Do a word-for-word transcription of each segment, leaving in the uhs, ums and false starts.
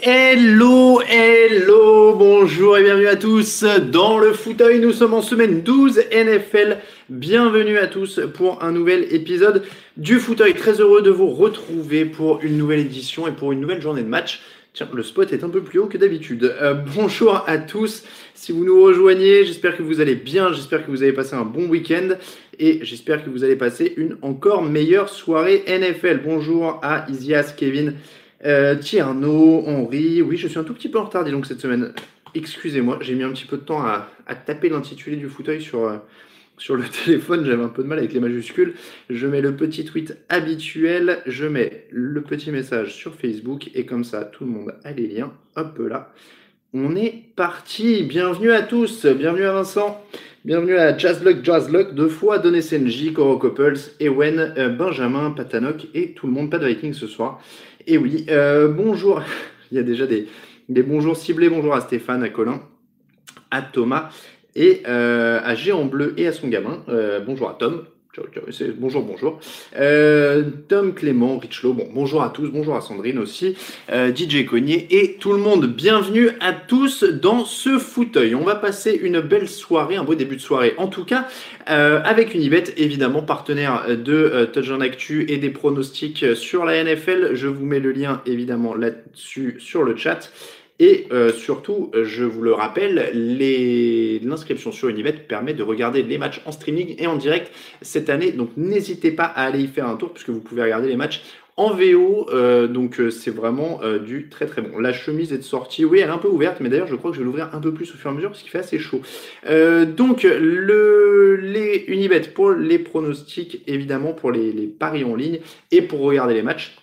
Hello, hello, bonjour et bienvenue à tous dans le fauteuil. Nous sommes en semaine douze N F L. Bienvenue à tous pour un nouvel épisode du fauteuil. Très heureux de vous retrouver pour une nouvelle édition et pour une nouvelle journée de match. Tiens, le spot est un peu plus haut que d'habitude. Euh, bonjour à tous. Si vous nous rejoignez, j'espère que vous allez bien. J'espère que vous avez passé un bon week-end. Et j'espère que vous allez passer une encore meilleure soirée N F L. Bonjour à Isias, Kevin. Euh, Tierno, Henri, oui je suis un tout petit peu en retard dis donc cette semaine, excusez-moi, j'ai mis un petit peu de temps à, à taper l'intitulé du fauteuil sur, euh, sur le téléphone, j'avais un peu de mal avec les majuscules, je mets le petit tweet habituel, je mets le petit message sur Facebook et comme ça tout le monde a les liens, hop là, on est parti, bienvenue à tous, bienvenue à Vincent, bienvenue à Jazzluck, Jazzluck, deux fois, Don S N J, Coro Couples, Ewen, euh, Benjamin, Patanok et tout le monde, pas de Vikings ce soir. Et oui, euh, bonjour, il y a déjà des, des bonjours ciblés, bonjour à Stéphane, à Colin, à Thomas, et euh, à Géant Bleu et à son gamin, euh, bonjour à Tom, c'est, bonjour, bonjour, euh, Tom, Clément, Richlo, bon, bonjour à tous, bonjour à Sandrine aussi, euh, D J Cognier et tout le monde, bienvenue à tous dans ce fauteuil. On va passer une belle soirée, un beau début de soirée en tout cas, euh, avec Unibet, évidemment partenaire de euh, Touchdown Actu et des pronostics sur la N F L. Je vous mets le lien évidemment là-dessus sur le chat. Et euh, surtout, je vous le rappelle, les... l'inscription sur Unibet permet de regarder les matchs en streaming et en direct cette année. Donc, n'hésitez pas à aller y faire un tour puisque vous pouvez regarder les matchs en V O. Euh, donc, euh, c'est vraiment euh, du très, très bon. La chemise est de sortie. Oui, elle est un peu ouverte. Mais d'ailleurs, je crois que je vais l'ouvrir un peu plus au fur et à mesure parce qu'il fait assez chaud. Euh, donc, le... les Unibet pour les pronostics, évidemment, pour les... les paris en ligne et pour regarder les matchs.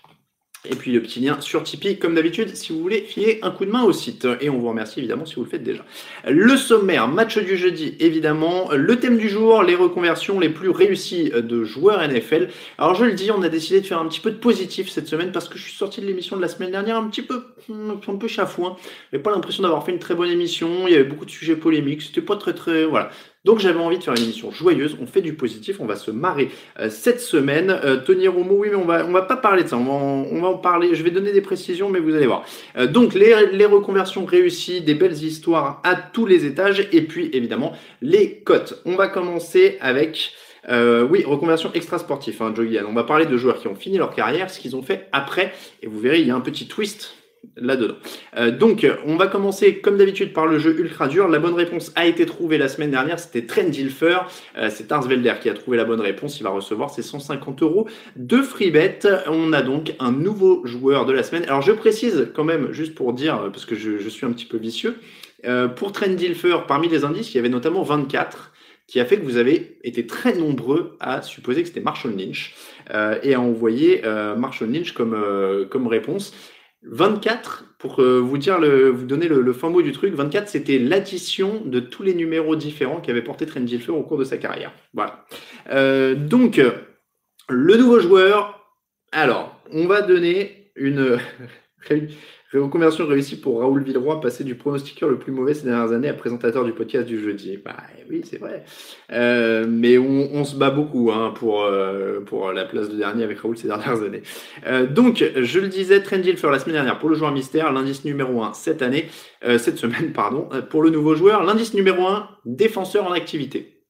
Et puis le petit lien sur Tipee, comme d'habitude, si vous voulez filer un coup de main au site. Et on vous remercie évidemment si vous le faites déjà. Le sommaire, match du jeudi, évidemment. Le thème du jour, les reconversions les plus réussies de joueurs N F L. Alors je le dis, on a décidé de faire un petit peu de positif cette semaine parce que je suis sorti de l'émission de la semaine dernière un petit peu, un peu chafouin. J'avais pas l'impression d'avoir fait une très bonne émission. Il y avait beaucoup de sujets polémiques. C'était pas très très... Voilà. Donc j'avais envie de faire une émission joyeuse, on fait du positif, on va se marrer euh, cette semaine. Euh, Tony Romo, oui mais on va on va pas parler de ça, on va, en, on va en parler, je vais donner des précisions mais vous allez voir. Euh, donc les, les reconversions réussies, des belles histoires à tous les étages et puis évidemment les cotes. On va commencer avec, euh, oui, reconversion extra-sportive, hein, Joe Guyan. On va parler de joueurs qui ont fini leur carrière, ce qu'ils ont fait après et vous verrez il y a un petit twist là-dedans. Euh, donc, on va commencer comme d'habitude par le jeu ultra dur. La bonne réponse a été trouvée la semaine dernière. C'était Trendilfer. Euh, c'est Arsvelder qui a trouvé la bonne réponse. Il va recevoir ses cent cinquante euros de free bet. On a donc un nouveau joueur de la semaine. Alors, je précise quand même, juste pour dire, parce que je, je suis un petit peu vicieux, euh, pour Trendilfer, parmi les indices, il y avait notamment vingt-quatre, qui a fait que vous avez été très nombreux à supposer que c'était Marshall Lynch euh, et à envoyer euh, Marshall Lynch comme, euh, comme réponse. vingt-quatre, pour vous dire le, vous donner le, le fin mot du truc, vingt-quatre c'était l'addition de tous les numéros différents qu'avait porté Trendilfer au cours de sa carrière. Voilà. Euh, donc, le nouveau joueur, alors, on va donner une reconversion réussie pour Raoul Villeroy, passé du pronostiqueur le plus mauvais ces dernières années à présentateur du podcast du jeudi. Bah oui, c'est vrai. Euh, mais on, on se bat beaucoup hein, pour, euh, pour la place de dernier avec Raoul ces dernières années. Euh, donc, je le disais, Trendilfer la semaine dernière pour le joueur mystère, l'indice numéro un cette année, euh, cette semaine, pardon, pour le nouveau joueur, l'indice numéro un, défenseur en activité.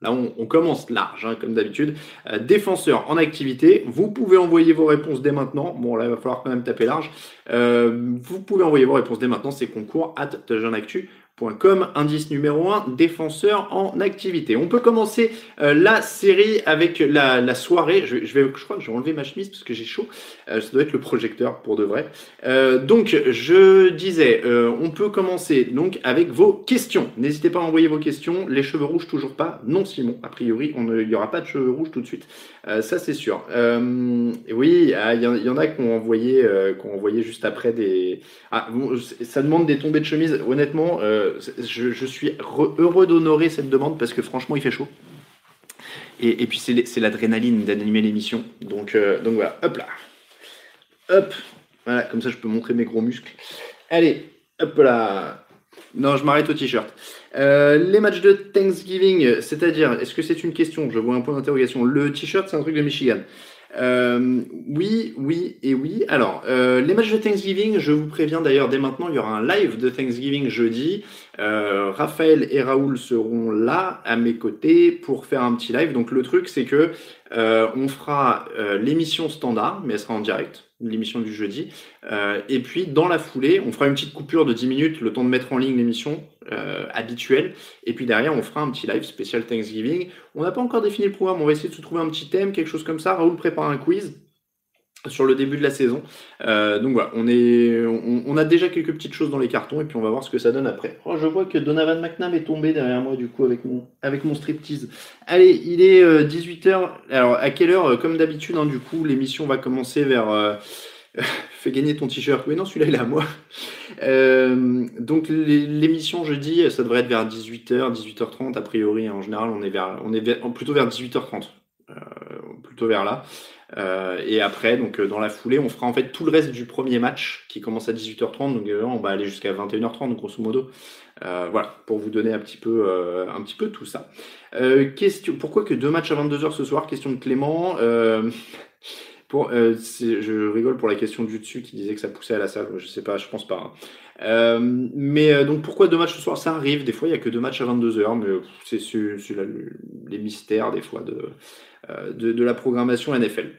Là, on, on commence large, hein, comme d'habitude. Euh, défenseur en activité, vous pouvez envoyer vos réponses dès maintenant. Bon, là, il va falloir quand même taper large. Euh, vous pouvez envoyer vos réponses dès maintenant. C'est concours at touchdown actu point com. Indice numéro un, défenseur en activité. On peut commencer euh, la série avec la, la soirée. Je, je, vais, je crois que je vais enlever ma chemise parce que j'ai chaud. Euh, ça doit être le projecteur pour de vrai. Euh, donc, je disais, euh, on peut commencer donc avec vos questions. N'hésitez pas à envoyer vos questions. Les cheveux rouges, toujours pas. Non, Simon, a priori, on ne, il n'y aura pas de cheveux rouges tout de suite. Euh, ça, c'est sûr. Euh, oui, il y, y en a qui ont envoyé, euh, qu'on envoyait juste après des... Ah, bon, ça demande des tombées de chemise. Honnêtement, euh, Je, je suis re, heureux d'honorer cette demande parce que franchement il fait chaud et, et puis c'est, c'est l'adrénaline d'animer l'émission, donc, euh, donc voilà, hop là, hop, voilà, comme ça je peux montrer mes gros muscles. Allez, hop là, non je m'arrête au t-shirt. Euh, les matchs de Thanksgiving, c'est-à-dire, est-ce que c'est une question? Je vois un point d'interrogation. Le t-shirt c'est un truc de Michigan. Euh, oui, oui et oui. Alors, euh, les matchs de Thanksgiving, je vous préviens d'ailleurs dès maintenant, il y aura un live de Thanksgiving jeudi. Euh, Raphaël et Raoul seront là à mes côtés pour faire un petit live. Donc le truc, c'est que euh, on fera euh, l'émission standard, mais elle sera en direct, l'émission du jeudi. Euh, et puis dans la foulée, on fera une petite coupure de dix minutes, le temps de mettre en ligne l'émission euh, habituelle. Et puis derrière, on fera un petit live spécial Thanksgiving. On n'a pas encore défini le programme, on va essayer de se trouver un petit thème, quelque chose comme ça. Raoul prépare un quiz sur le début de la saison. Euh, donc voilà, on, est, on, on a déjà quelques petites choses dans les cartons et puis on va voir ce que ça donne après. Oh, je vois que Donovan McNabb est tombé derrière moi du coup avec mon, avec mon striptease. Allez, il est euh, dix-huit heures. Alors à quelle heure? Comme d'habitude, hein, du coup, l'émission va commencer vers... Euh, fais gagner ton t-shirt. Oui, non, celui-là, il est à moi. Euh, donc l'émission jeudi, ça devrait être vers dix-huit heures, dix-huit heures trente a priori. En général, on est, vers, on est vers, plutôt vers dix-huit heures trente. Euh, plutôt vers là. Euh, et après, donc euh, dans la foulée, on fera en fait tout le reste du premier match qui commence à dix-huit heures trente, donc euh, on va aller jusqu'à vingt et une heures trente, grosso modo. Euh, voilà, pour vous donner un petit peu, euh, un petit peu tout ça. Euh, question, pourquoi que deux matchs à vingt-deux heures ce soir? Question de Clément. Euh, pour, euh, c'est, je rigole pour la question du dessus qui disait que ça poussait à la salle. Je sais pas, je pense pas. Hein. Euh, mais euh, donc pourquoi deux matchs ce soir? Ça arrive, des fois il y a que deux matchs à vingt-deux heures, mais c'est, c'est, c'est la, les mystères des fois de, euh, de, de la programmation N F L.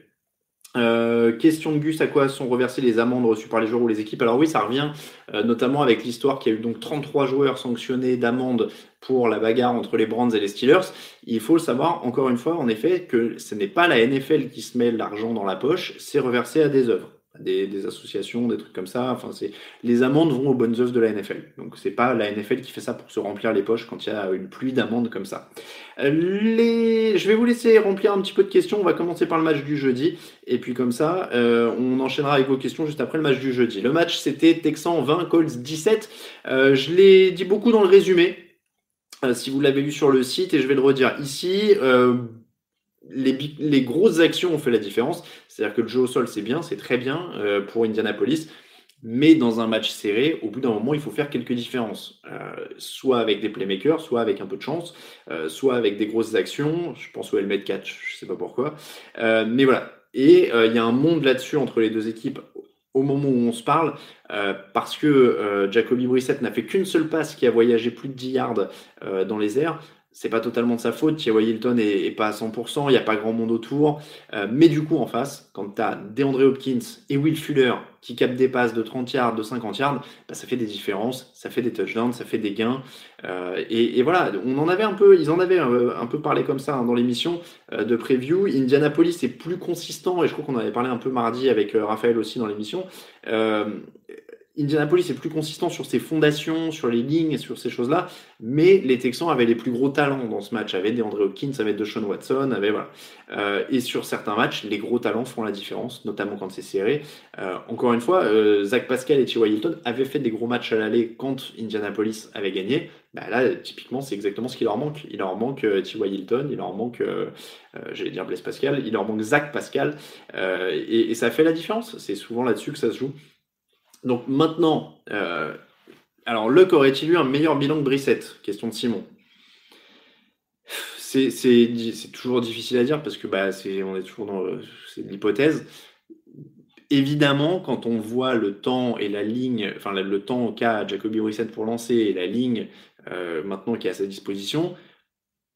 Euh, question de Gus, à quoi sont reversées les amendes reçues par les joueurs ou les équipes? Alors oui, ça revient euh, notamment avec l'histoire qu'il y a eu donc trente-trois joueurs sanctionnés d'amende pour la bagarre entre les Browns et les Steelers. Il faut le savoir, encore une fois, en effet, que ce n'est pas la N F L qui se met l'argent dans la poche, c'est reversé à des œuvres. Des, des associations, des trucs comme ça. Enfin, c'est, les amendes vont aux bonnes œuvres de la N F L. Donc, c'est pas la N F L qui fait ça pour se remplir les poches quand il y a une pluie d'amendes comme ça. Les... Je vais vous laisser remplir un petit peu de questions. On va commencer par le match du jeudi. Et puis, comme ça, euh, on enchaînera avec vos questions juste après le match du jeudi. Le match, c'était Texans vingt, Colts dix-sept. Euh, je l'ai dit beaucoup dans le résumé, euh, si vous l'avez lu sur le site, et je vais le redire ici. Euh, Les, les grosses actions ont fait la différence, c'est-à-dire que le jeu au sol c'est bien, c'est très bien euh, pour Indianapolis, mais dans un match serré, au bout d'un moment il faut faire quelques différences, euh, soit avec des playmakers, soit avec un peu de chance, euh, soit avec des grosses actions, je pense au helmet catch, je sais pas pourquoi, euh, mais voilà, et il euh, y a un monde là-dessus entre les deux équipes au moment où on se parle, euh, parce que euh, Jacoby Brissett n'a fait qu'une seule passe qui a voyagé plus de dix yards euh, dans les airs. C'est pas totalement de sa faute, T Y Hilton est, est pas à cent pour cent, il n'y a pas grand monde autour. Euh, mais du coup, en face, quand tu as DeAndre Hopkins et Will Fuller qui capent des passes de trente yards, de cinquante yards, bah, ça fait des différences, ça fait des touchdowns, ça fait des gains. Euh, et, et voilà, on en avait un peu, ils en avaient un, un peu parlé comme ça hein, dans l'émission euh, de preview. Indianapolis est plus consistant, et je crois qu'on en avait parlé un peu mardi avec euh, Raphaël aussi dans l'émission. Euh, Indianapolis est plus consistant sur ses fondations, sur les lignes, sur ces choses-là, mais les Texans avaient les plus gros talents dans ce match, avaient DeAndre Hopkins, avaient DeShaun Watson, avaient, voilà. Euh, et sur certains matchs, les gros talents font la différence, notamment quand c'est serré. Euh, encore une fois, euh, Zach Pascal et T Y Hilton avaient fait des gros matchs à l'aller quand Indianapolis avait gagné. Bah là, typiquement, c'est exactement ce qui leur manque. Il leur manque euh, T Y Hilton, il leur manque, euh, euh, j'allais dire Blaise Pascal, il leur manque Zach Pascal, euh, et, et ça fait la différence. C'est souvent là-dessus que ça se joue. Donc maintenant, euh, alors Luck aurait-il eu un meilleur bilan que Brissett? Question de Simon. C'est, c'est, c'est toujours difficile à dire parce que bah, c'est, on est toujours dans le, c'est de l'hypothèse. Évidemment, quand on voit le temps et la ligne, enfin le temps au cas Jacoby Brissett pour lancer et la ligne euh, maintenant qui est à sa disposition,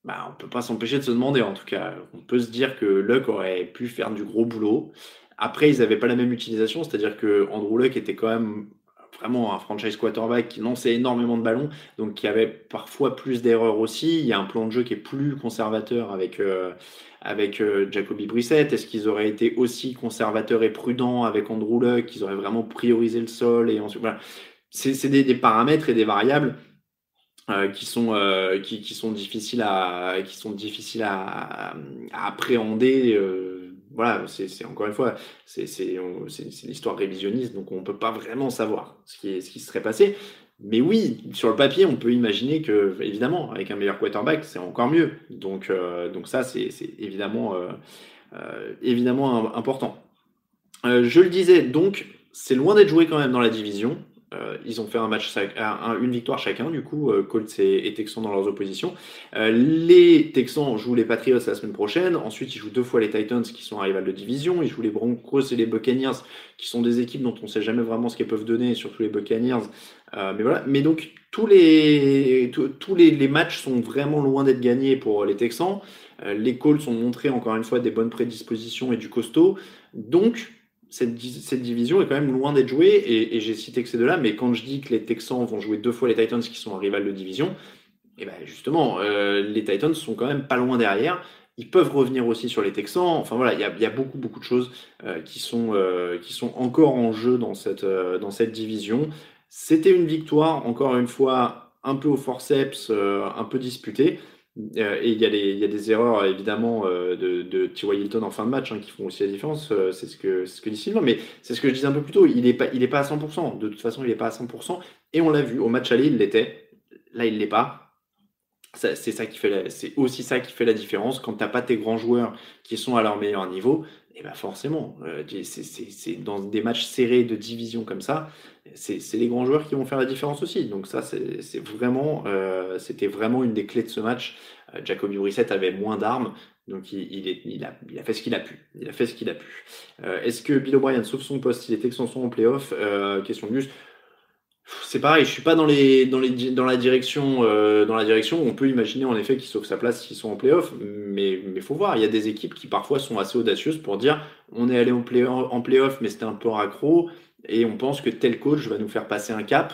bah, on ne peut pas s'empêcher de se demander, en tout cas. On peut se dire que Luck aurait pu faire du gros boulot. Après, ils n'avaient pas la même utilisation, c'est-à-dire que Andrew Luck était quand même vraiment un franchise quarterback qui lançait énormément de ballons, donc qui avait parfois plus d'erreurs aussi. Il y a un plan de jeu qui est plus conservateur avec, euh, avec euh, Jacoby Brissett. Est-ce qu'ils auraient été aussi conservateurs et prudents avec Andrew Luck, qu'ils auraient vraiment priorisé le sol et ensuite, voilà. C'est, c'est des, des paramètres et des variables euh, qui, sont, euh, qui, qui sont difficiles à, qui sont difficiles à, à appréhender. Euh, Voilà, c'est, c'est encore une fois, c'est, c'est, c'est, c'est une histoire révisionniste, donc on ne peut pas vraiment savoir ce qui, est, ce qui se serait passé. Mais oui, sur le papier, on peut imaginer que, évidemment, avec un meilleur quarterback, c'est encore mieux. Donc, euh, donc ça, c'est, c'est évidemment, euh, euh, évidemment important. Euh, je le disais, donc, c'est loin d'être joué quand même dans la division. Euh, ils ont fait un match, une victoire chacun, du coup, Colts et Texans dans leurs oppositions. Euh, les Texans jouent les Patriots la semaine prochaine. Ensuite, ils jouent deux fois les Titans, qui sont un rival de division. Ils jouent les Broncos et les Buccaneers, qui sont des équipes dont on ne sait jamais vraiment ce qu'elles peuvent donner, surtout les Buccaneers. Euh, mais voilà. Mais donc, tous les, tous les, les matchs sont vraiment loin d'être gagnés pour les Texans. Euh, les Colts ont montré encore une fois des bonnes prédispositions et du costaud. Donc, Cette, cette division est quand même loin d'être jouée, et, et j'ai cité que ces deux-là, mais quand je dis que les Texans vont jouer deux fois les Titans qui sont un rival de division, et ben justement, euh, les Titans sont quand même pas loin derrière. Ils peuvent revenir aussi sur les Texans. Enfin voilà, il y a, y a beaucoup beaucoup de choses euh, qui sont euh, qui sont encore en jeu dans cette euh, dans cette division. C'était une victoire encore une fois un peu au forceps, euh, un peu disputée. Et il y, a les, il y a des erreurs évidemment de, de T Y Hilton en fin de match hein, qui font aussi la différence, c'est ce que, c'est ce que dit Sylvain, mais c'est ce que je disais un peu plus tôt, il n'est pas, il est pas à cent pour cent, de toute façon il n'est pas à cent pour cent, et on l'a vu, au match aller il l'était, là il ne l'est pas, ça, c'est, ça qui fait la, c'est aussi ça qui fait la différence, quand tu n'as pas tes grands joueurs qui sont à leur meilleur niveau, et ben forcément, c'est, c'est, c'est dans des matchs serrés de division comme ça, c'est, c'est les grands joueurs qui vont faire la différence aussi. Donc ça, c'est, c'est vraiment, euh, c'était vraiment une des clés de ce match. Euh, Jacoby Brissett avait moins d'armes, donc il, il, est, il, a, il a fait ce qu'il a pu. Il a fait ce qu'il a pu. Euh, est-ce que Bill O'Brien sauve son poste si les Texans sont en play-off euh, Question de Gus. C'est pareil, je suis pas dans les, dans les, dans la direction, euh, dans la direction. On peut imaginer en effet qu'ils sauvent sa place s'ils sont en play-off, mais mais faut voir. Il y a des équipes qui parfois sont assez audacieuses pour dire on est allé en play-off, en play-off, mais c'était un peu raccro. Et on pense que tel coach va nous faire passer un cap,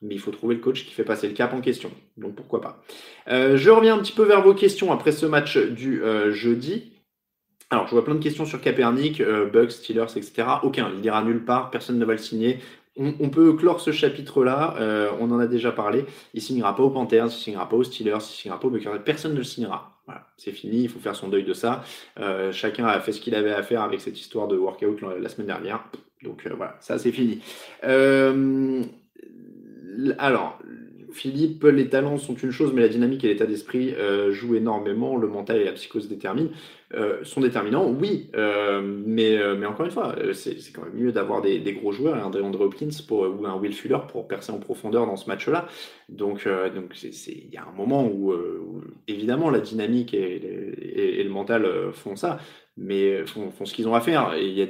mais il faut trouver le coach qui fait passer le cap en question. Donc pourquoi pas. Euh, je reviens un petit peu vers vos questions après ce match du euh, jeudi. Alors je vois plein de questions sur Kaepernick, euh, Bucks, Steelers, et cetera. Aucun, il n'ira nulle part, personne ne va le signer. On, on peut clore ce chapitre-là, euh, on en a déjà parlé. Il ne signera pas aux Panthers, il ne signera pas aux Steelers, il ne signera pas aux Buccaneers, personne ne le signera. Voilà, c'est fini, il faut faire son deuil de ça. Euh, chacun a fait ce qu'il avait à faire avec cette histoire de workout la, la semaine dernière. Donc euh, voilà, ça c'est fini. Euh, alors, Philippe, les talents sont une chose, mais la dynamique et l'état d'esprit euh, jouent énormément. Le mental et la psychose déterminent, euh, sont déterminants, oui. Euh, mais, euh, mais encore une fois, c'est, c'est quand même mieux d'avoir des, des gros joueurs, un DeAndre Hopkins pour, ou un Will Fuller pour percer en profondeur dans ce match-là. Donc il euh, donc c'est, c'est, y a un moment où, euh, où évidemment, la dynamique et, et, et le mental font ça. Mais font, font ce qu'ils ont à faire. Et y a,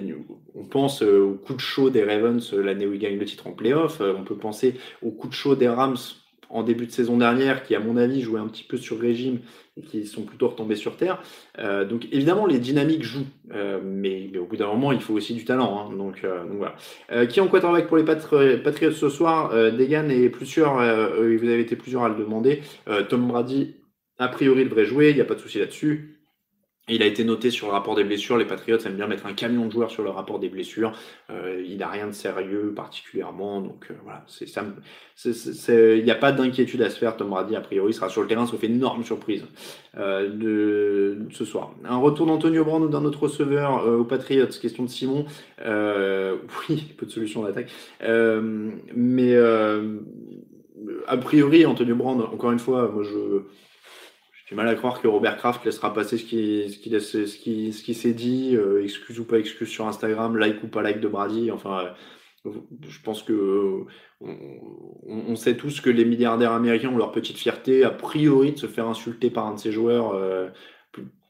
on pense au coup de chaud des Ravens l'année où ils gagnent le titre en play-off. On peut penser au coup de chaud des Rams en début de saison dernière, qui à mon avis jouaient un petit peu sur régime et qui sont plutôt retombés sur terre. Euh, donc évidemment les dynamiques jouent, euh, mais, mais au bout d'un moment il faut aussi du talent. Hein, donc, euh, donc voilà. Euh, qui en quarterback pour les patri- Patriots ce soir euh, Degan est plus sûr. Euh, vous avez été plusieurs à le demander. Euh, Tom Brady a priori devrait jouer. Il n'y a pas de souci là-dessus. Il a été noté sur le rapport des blessures. Les Patriots aiment bien mettre un camion de joueurs sur le rapport des blessures. Euh, il n'a rien de sérieux particulièrement. Donc euh, voilà, c'est ça. Il n'y a pas d'inquiétude à se faire. Tom Brady, a priori, sera sur le terrain, sauf énorme surprise euh, de, de ce soir. Un retour d'Antonio Brown ou d'un autre receveur euh, aux Patriots. Question de Simon. Euh, oui, peu de solutions d'attaque. Euh, mais euh, a priori, Antonio Brown, encore une fois, moi je... J'ai mal à croire que Robert Kraft laissera passer ce qui, ce qui, laisse, ce qui, ce qui s'est dit, euh, excuse ou pas excuse sur Instagram, like ou pas like de Brady. Enfin, euh, je pense que euh, on, on sait tous que les milliardaires américains ont leur petite fierté, a priori, de se faire insulter par un de ses joueurs euh,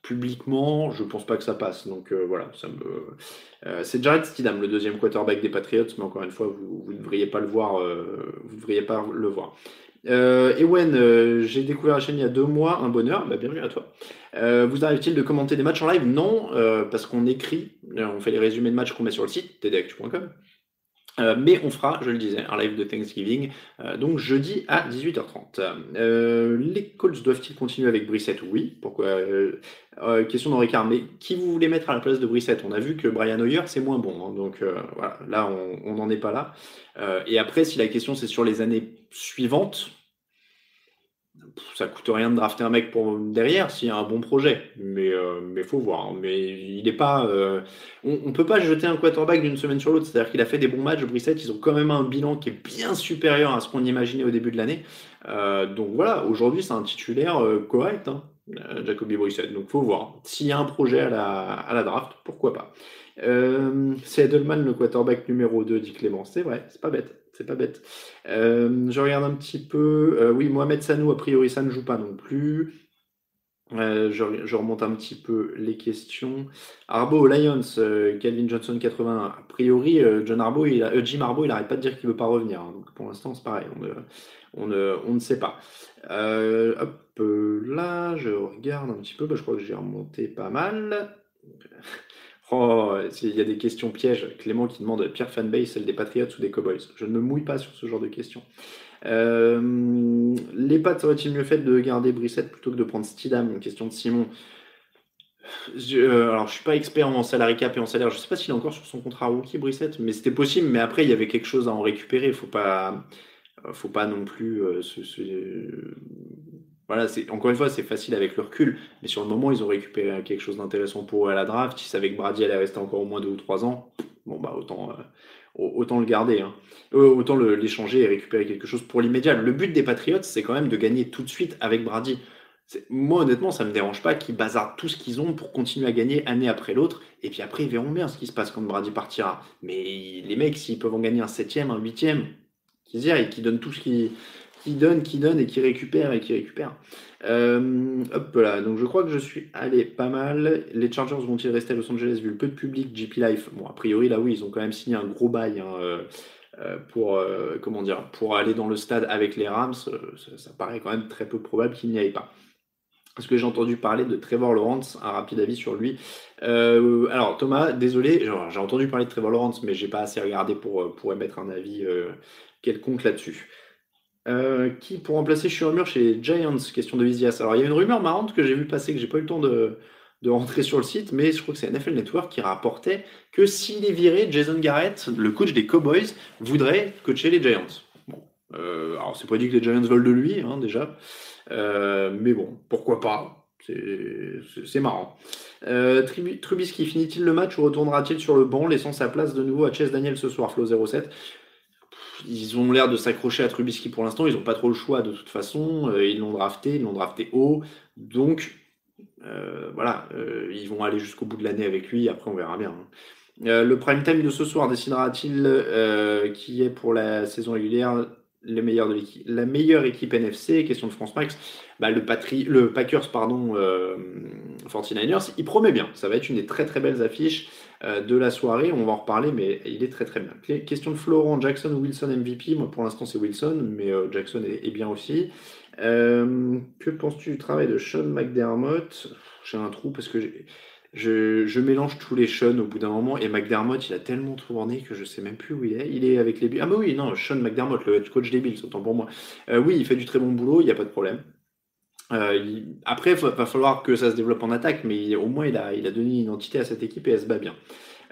publiquement. Je pense pas que ça passe. Donc euh, voilà, ça me. Euh, c'est Jared Stidham, le deuxième quarterback des Patriots, mais encore une fois, vous, vous ne devriez pas le voir. Euh, vous devriez pas le voir. Euh, Ewen, euh, j'ai découvert la chaîne il y a deux mois, un bonheur, bah, bienvenue à toi. Euh, vous arrive-t-il de commenter des matchs en live? Non, euh, parce qu'on écrit, euh, on fait les résumés de matchs qu'on met sur le site, t d actu point com. Euh, mais on fera, je le disais, un live de Thanksgiving, euh, donc jeudi à dix-huit heures trente. Euh, les Colts doivent-ils continuer avec Brissett? Oui. Pourquoi? euh, euh, Question d'Henri Carr, mais qui vous voulez mettre à la place de Brissett? On a vu que Brian Hoyer, c'est moins bon, hein, donc euh, voilà, là, on n'en est pas là. Euh, et après, si la question, c'est sur les années suivantes, ça coûte rien de drafter un mec pour derrière s'il y a un bon projet, mais euh, mais faut voir. Mais il est pas, euh, on, on peut pas jeter un quarterback d'une semaine sur l'autre. C'est-à-dire qu'il a fait des bons matchs. Brissett, ils ont quand même un bilan qui est bien supérieur à ce qu'on imaginait au début de l'année. Euh, donc voilà, aujourd'hui c'est un titulaire euh, correct, hein, Jacoby Brissett. Donc faut voir. S'il y a un projet à la à la draft, pourquoi pas. Euh, c'est Edelman le quarterback numéro deux, dit Clément. C'est vrai, c'est pas bête. C'est pas bête. Euh, je regarde un petit peu. Euh, oui, Mohamed Sanou, a priori, ça ne joue pas non plus. Euh, je, je remonte un petit peu les questions. Harbaugh, Lions, euh, Calvin Johnson, quatre-vingt-un. A priori, euh, John Harbaugh, il a, euh, Jim Harbaugh, il n'arrête pas de dire qu'il ne veut pas revenir. Hein. Donc pour l'instant, c'est pareil. On ne, on ne, on ne sait pas. Euh, hop, là, je regarde un petit peu. Bah, je crois que j'ai remonté pas mal. Oh, il y a des questions pièges. Clément qui demande pire fanbase, celle des Patriots ou des Cowboys. Je ne me mouille pas sur ce genre de questions. Euh, les Pats auraient-ils mieux fait de garder Brissett plutôt que de prendre Stidham? Une question de Simon. Je, euh, alors, je suis pas expert en salary cap et en salaire. Je sais pas s'il est encore sur son contrat rookie, Brissett, mais c'était possible. Mais après, il y avait quelque chose à en récupérer. Faut pas, faut pas non plus euh, se. se euh... Voilà, c'est, encore une fois, c'est facile avec le recul, mais sur le moment, ils ont récupéré quelque chose d'intéressant pour eux à la draft. Ils savaient que Brady allait rester encore au moins deux ou trois ans. Bon, bah, autant, euh, autant le garder, hein. Euh, autant le, l'échanger et récupérer quelque chose pour l'immédiat. Le but des Patriots, c'est quand même de gagner tout de suite avec Brady. C'est, moi, honnêtement, ça ne me dérange pas qu'ils bazardent tout ce qu'ils ont pour continuer à gagner année après l'autre. Et puis après, ils verront bien ce qui se passe quand Brady partira. Mais les mecs, s'ils peuvent en gagner un septième, un huitième, qu'ils y aillent, qu'ils donnent tout ce qu'ils. Qui donne, qui donne et qui récupère et qui récupère. Euh, hop là, donc je crois que je suis allé pas mal. Les Chargers vont-ils rester à Los Angeles vu le peu de public? J P Life, bon, a priori, là oui, ils ont quand même signé un gros bail, hein, euh, pour, euh, comment dire, pour aller dans le stade avec les Rams. Euh, ça, ça paraît quand même très peu probable qu'ils n'y aillent pas. Parce que j'ai entendu parler de Trevor Lawrence, un rapide avis sur lui. Euh, alors Thomas, désolé, j'ai entendu parler de Trevor Lawrence, mais j'ai pas assez regardé pour, pour émettre un avis euh, quelconque là-dessus. Euh, qui pour remplacer Shurmur chez les Giants? Question de Vizias. Alors il y a une rumeur marrante que j'ai vu passer, que j'ai pas eu le temps de, de rentrer sur le site, mais je crois que c'est N F L Network qui rapportait que s'il est viré, Jason Garrett, le coach des Cowboys, voudrait coacher les Giants. Bon, euh, alors c'est pas dit que les Giants veulent de lui, hein, déjà, euh, mais bon, pourquoi pas, c'est, c'est, c'est marrant. Euh, Trubisky finit-il le match ou retournera-t-il sur le banc, laissant sa place de nouveau à Chase Daniel ce soir? Flo zéro sept. Ils ont l'air de s'accrocher à Trubisky pour l'instant, ils n'ont pas trop le choix de toute façon, ils l'ont drafté, ils l'ont drafté haut, donc euh, voilà, euh, ils vont aller jusqu'au bout de l'année avec lui, après on verra bien. Euh, le prime time de ce soir décidera-t-il euh, qui est pour la saison régulière les meilleurs de l'équipe, la meilleure équipe N F C? Question de France Max. Bah, le, Patri, le Packers, pardon, euh, forty-niners, il promet bien. Ça va être une des très très belles affiches euh, de la soirée. On va en reparler, mais il est très très bien. Question de Florent, Jackson ou Wilson M V P? Moi, pour l'instant, c'est Wilson, mais euh, Jackson est, est bien aussi. Euh, que penses-tu du travail de Sean McDermott? J'ai un trou parce que j'ai, je, je mélange tous les Sean au bout d'un moment, et McDermott, il a tellement tourné que je sais même plus où il est. Il est avec les Bills. Ah bah oui, non, Sean McDermott, le coach des Bills, autant pour moi. Euh, oui, il fait du très bon boulot, il n'y a pas de problème. Euh, après, il va, va falloir que ça se développe en attaque, mais il, au moins il a, il a donné une identité à cette équipe et elle se bat bien.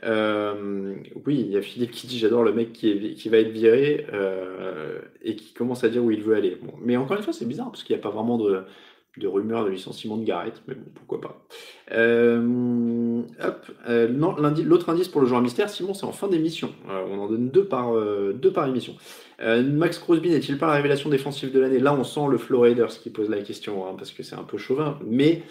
Euh, oui, il y a Philippe qui dit j'adore le mec qui, est, qui va être viré euh, et qui commence à dire où il veut aller. Bon, mais encore une fois, c'est bizarre parce qu'il n'y a pas vraiment de, de rumeur de licenciement de Garrett, mais bon, pourquoi pas. Euh, hop, euh, non, l'autre indice pour le joueur mystère, Simon, c'est en fin d'émission. Euh, on en donne deux par, euh, deux par émission. Euh, Max Crosby n'est-il pas la révélation défensive de l'année? Là, on sent le Flow Raiders qui pose la question, hein, parce que c'est un peu chauvin, mais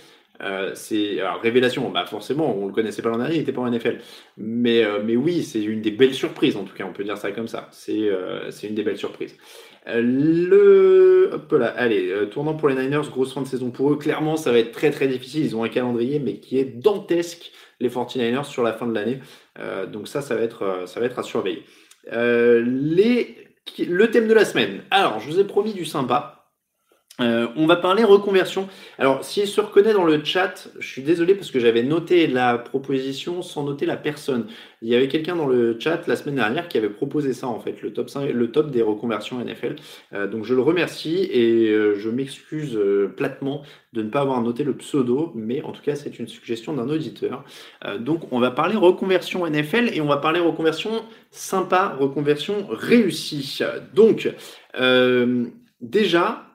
euh, c'est. Alors, révélation, bah forcément, on le connaissait pas l'an dernier, il n'était pas en N F L. Mais, euh, mais oui, c'est une des belles surprises, en tout cas, on peut dire ça comme ça. C'est, euh, c'est une des belles surprises. Euh, le. Hop là, allez, euh, tournant pour les Niners, grosse fin de saison pour eux. Clairement, ça va être très très difficile. Ils ont un calendrier, mais qui est dantesque, les forty-niners, sur la fin de l'année. Euh, donc, ça, ça va être, ça va être à surveiller. Euh, les. le thème de la semaine. Alors, je vous ai promis du sympa. Euh, on va parler reconversion. Alors, si elle se reconnaît dans le chat, je suis désolé parce que j'avais noté la proposition sans noter la personne. Il y avait quelqu'un dans le chat la semaine dernière qui avait proposé ça en fait, le top cinq, le top des reconversions N F L. Euh, donc, je le remercie et euh, je m'excuse euh, platement de ne pas avoir noté le pseudo, mais en tout cas, c'est une suggestion d'un auditeur. Euh, donc, on va parler reconversion N F L et on va parler reconversion sympa, reconversion réussie. Donc, euh, déjà.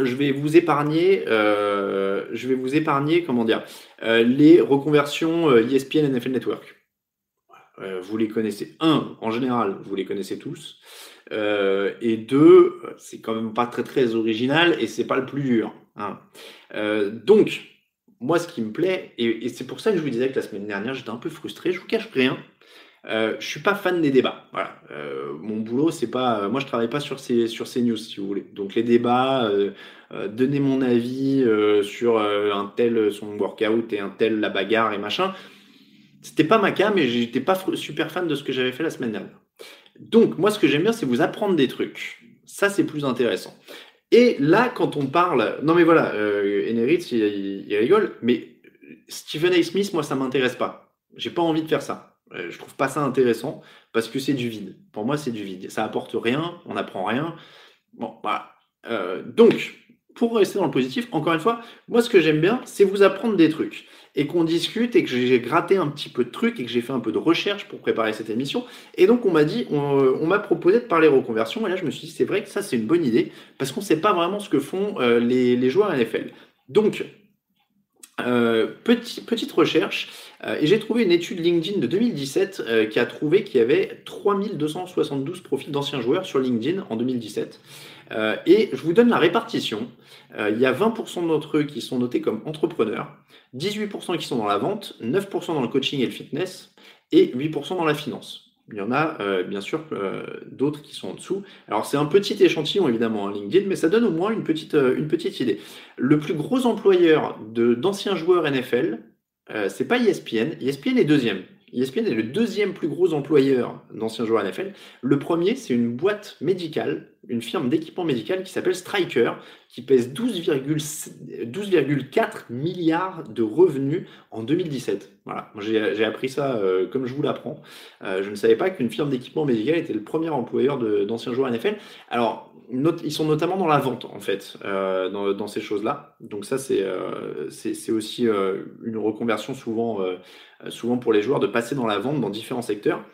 Je vais vous épargner, euh, je vais vous épargner, comment dire, euh, les reconversions euh, E S P N N F L Network. Euh, vous les connaissez, un, en général, vous les connaissez tous, euh, et deux, c'est quand même pas très très original et c'est pas le plus dur. Hein. Euh, donc, moi, ce qui me plaît, et, et c'est pour ça que je vous disais que la semaine dernière, j'étais un peu frustré, je vous cache rien. Euh, je suis pas fan des débats. Voilà. Euh, mon boulot, c'est pas. Euh, moi, je travaille pas sur ces sur ces news, si vous voulez. Donc les débats, euh, euh, donner mon avis euh, sur euh, un tel son workout et un tel la bagarre et machin. C'était pas ma came, mais j'étais pas super fan de ce que j'avais fait la semaine dernière. Donc moi, ce que j'aime bien, c'est vous apprendre des trucs. Ça, c'est plus intéressant. Et là, quand on parle, non mais voilà, euh, Eneritz, il, il, il rigole. Mais Stephen A. Smith, moi, ça m'intéresse pas. J'ai pas envie de faire ça. Je trouve pas ça intéressant parce que c'est du vide. Pour moi, c'est du vide. Ça apporte rien, on n'apprend rien. Bon, voilà. Euh, donc, pour rester dans le positif, encore une fois, moi, ce que j'aime bien, c'est vous apprendre des trucs et qu'on discute et que j'ai gratté un petit peu de trucs et que j'ai fait un peu de recherche pour préparer cette émission. Et donc, on m'a dit, on, on m'a proposé de parler reconversion. Et là, je me suis dit, c'est vrai que ça, c'est une bonne idée parce qu'on sait pas vraiment ce que font euh, les, les joueurs N F L. Donc, Euh, petit, petite recherche euh, et j'ai trouvé une étude LinkedIn de deux mille dix-sept euh, qui a trouvé qu'il y avait trois mille deux cent soixante-douze profils d'anciens joueurs sur LinkedIn en deux mille dix-sept euh, et je vous donne la répartition. Euh, il y a vingt pour cent d'entre eux qui sont notés comme entrepreneurs, dix-huit pour cent qui sont dans la vente, neuf pour cent dans le coaching et le fitness et huit pour cent dans la finance. Il y en a euh, bien sûr euh, d'autres qui sont en dessous. Alors c'est un petit échantillon évidemment hein, LinkedIn, mais ça donne au moins une petite, euh, une petite idée. Le plus gros employeur de, d'anciens joueurs N F L, euh, c'est pas E S P N. E S P N est deuxième. E S P N est le deuxième plus gros employeur d'anciens joueurs N F L. Le premier, c'est une boîte médicale, une firme d'équipement médical qui s'appelle Stryker, qui pèse douze virgule quatre milliards de revenus en deux mille dix-sept. Voilà, j'ai, j'ai appris ça euh, comme je vous l'apprends. Euh, je ne savais pas qu'une firme d'équipement médical était le premier employeur de, d'anciens joueurs N F L. Alors, not, ils sont notamment dans la vente, en fait, euh, dans, dans ces choses-là. Donc ça, c'est, euh, c'est, c'est aussi euh, une reconversion souvent, euh, souvent pour les joueurs de passer dans la vente dans différents secteurs.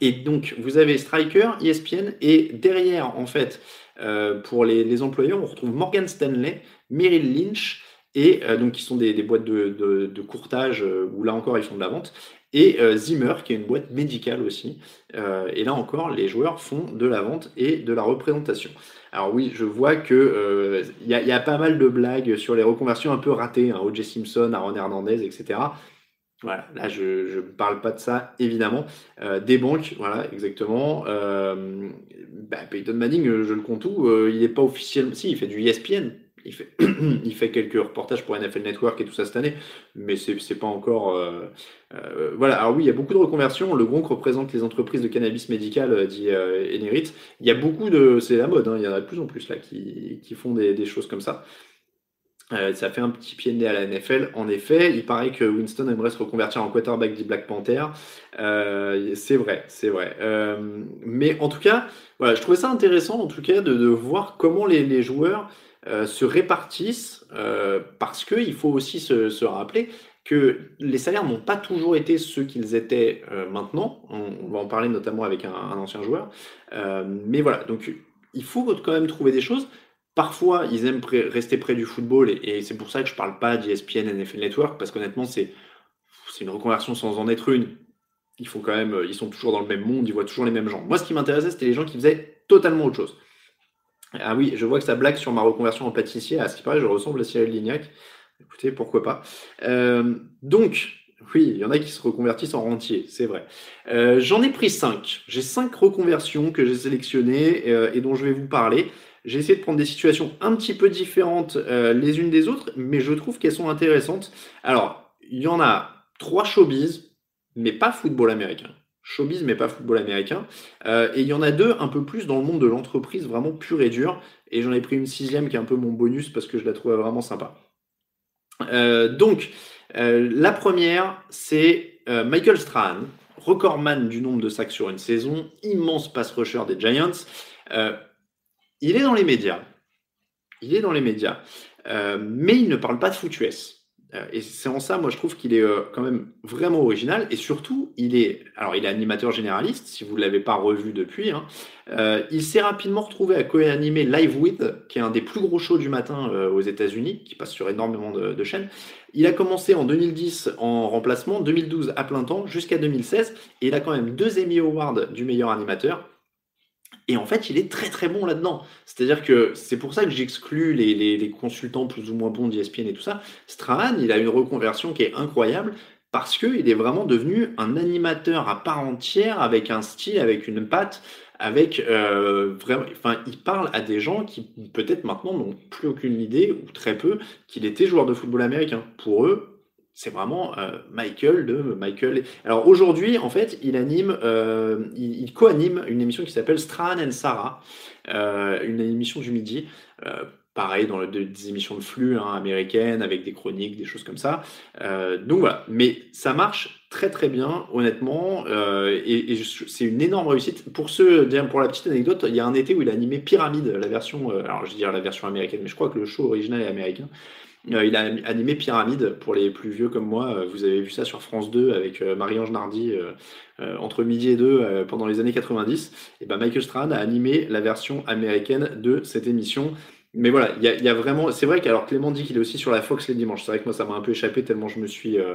Et donc, vous avez Stryker, E S P N, et derrière, en fait, euh, pour les, les employeurs, on retrouve Morgan Stanley, Merrill Lynch, et euh, donc qui sont des, des boîtes de, de, de courtage, euh, où là encore, ils font de la vente, et euh, Zimmer, qui est une boîte médicale aussi. Euh, et là encore, les joueurs font de la vente et de la représentation. Alors oui, je vois que euh, y a, y a pas mal de blagues sur les reconversions un peu ratées, hein, O J Simpson, Aaron Hernandez, et cetera, voilà, là je ne parle pas de ça évidemment. Euh, des banques, voilà, exactement. Euh, bah, Peyton Manning, je le compte où, euh, il n'est pas officiellement. Si, il fait du E S P N. Il fait, il fait quelques reportages pour N F L Network et tout ça cette année, mais c'est, c'est pas encore. Euh, euh, voilà, alors oui, il y a beaucoup de reconversions. Le Gronk représente les entreprises de cannabis médical, dit euh, Eneritz. Il y a beaucoup de. C'est la mode, hein, il y en a de plus en plus là qui, qui font des, des choses comme ça. Euh, ça fait un petit pied de nez à la N F L. En effet, il paraît que Winston aimerait se reconvertir en quarterback des Black Panthers. Euh, c'est vrai, c'est vrai. Euh, mais en tout cas, voilà, je trouvais ça intéressant en tout cas de, de voir comment les, les joueurs euh, se répartissent euh, parce qu'il faut aussi se, se rappeler que les salaires n'ont pas toujours été ceux qu'ils étaient euh, maintenant. On, on va en parler notamment avec un, un ancien joueur. Euh, mais voilà, donc il faut quand même trouver des choses. Parfois, ils aiment pr- rester près du football et, et c'est pour ça que je ne parle pas d'E S P N, N F L Network parce qu'honnêtement, c'est, c'est une reconversion sans en être une. Ils font quand même, ils sont toujours dans le même monde, ils voient toujours les mêmes gens. Moi, ce qui m'intéressait, c'était les gens qui faisaient totalement autre chose. Ah oui, je vois que ça blague sur ma reconversion en pâtissier. À ce qui paraît, je ressemble à Cyril Lignac. Écoutez, pourquoi pas. Euh, donc, oui, il y en a qui se reconvertissent en rentier, c'est vrai. Euh, j'en ai pris cinq. J'ai cinq reconversions que j'ai sélectionnées euh, et dont je vais vous parler. J'ai essayé de prendre des situations un petit peu différentes euh, les unes des autres, mais je trouve qu'elles sont intéressantes. Alors, il y en a trois showbiz, mais pas football américain. showbiz, mais pas football américain. Euh, et il y en a deux un peu plus dans le monde de l'entreprise, vraiment pur et dur. Et j'en ai pris une sixième qui est un peu mon bonus parce que je la trouvais vraiment sympa. Euh, donc, euh, la première, c'est euh, Michael Strahan, recordman du nombre de sacs sur une saison, immense pass rusher des Giants. Euh, il est dans les médias. Il est dans les médias. Euh, mais il ne parle pas de foot U S. Et c'est en ça, moi, je trouve qu'il est euh, quand même vraiment original. Et surtout, il est, alors, il est animateur généraliste, si vous ne l'avez pas revu depuis. Hein. Euh, il s'est rapidement retrouvé à co-animer Live With, qui est un des plus gros shows du matin euh, aux États-Unis, qui passe sur énormément de, de chaînes. Il a commencé en deux mille dix en remplacement, deux mille douze à plein temps, jusqu'à deux mille seize. Et il a quand même deux Emmy Awards du meilleur animateur. Et en fait, il est très très bon là-dedans. C'est-à-dire que c'est pour ça que j'exclus les, les, les consultants plus ou moins bons d'E S P N et tout ça. Strahan, il a une reconversion qui est incroyable parce qu'il est vraiment devenu un animateur à part entière, avec un style, avec une patte, avec euh, vraiment. Enfin, il parle à des gens qui peut-être maintenant n'ont plus aucune idée ou très peu qu'il était joueur de football américain. Pour eux, c'est vraiment euh, Michael de Michael. Alors aujourd'hui, en fait, il anime, euh, il, il co-anime une émission qui s'appelle Strahan and Sarah, euh, une émission du midi, euh, pareil dans le, des émissions de flux hein, américaines avec des chroniques, des choses comme ça. Euh, donc voilà, mais ça marche très très bien, honnêtement, euh, et, et c'est une énorme réussite. Pour ceux, pour la petite anecdote, il y a un été où il a animé Pyramide, la version, euh, alors je veux dire la version américaine, mais je crois que le show original est américain. Il a animé Pyramide, pour les plus vieux comme moi, vous avez vu ça sur France deux avec Marie-Ange Nardi entre midi et deux pendant les années quatre-vingt-dix. Et ben Michael Strahan a animé la version américaine de cette émission. Mais voilà, il y a, y a vraiment, c'est vrai qu'alors Clément dit qu'il est aussi sur la Fox les dimanches. C'est vrai que moi ça m'a un peu échappé tellement je me suis, euh,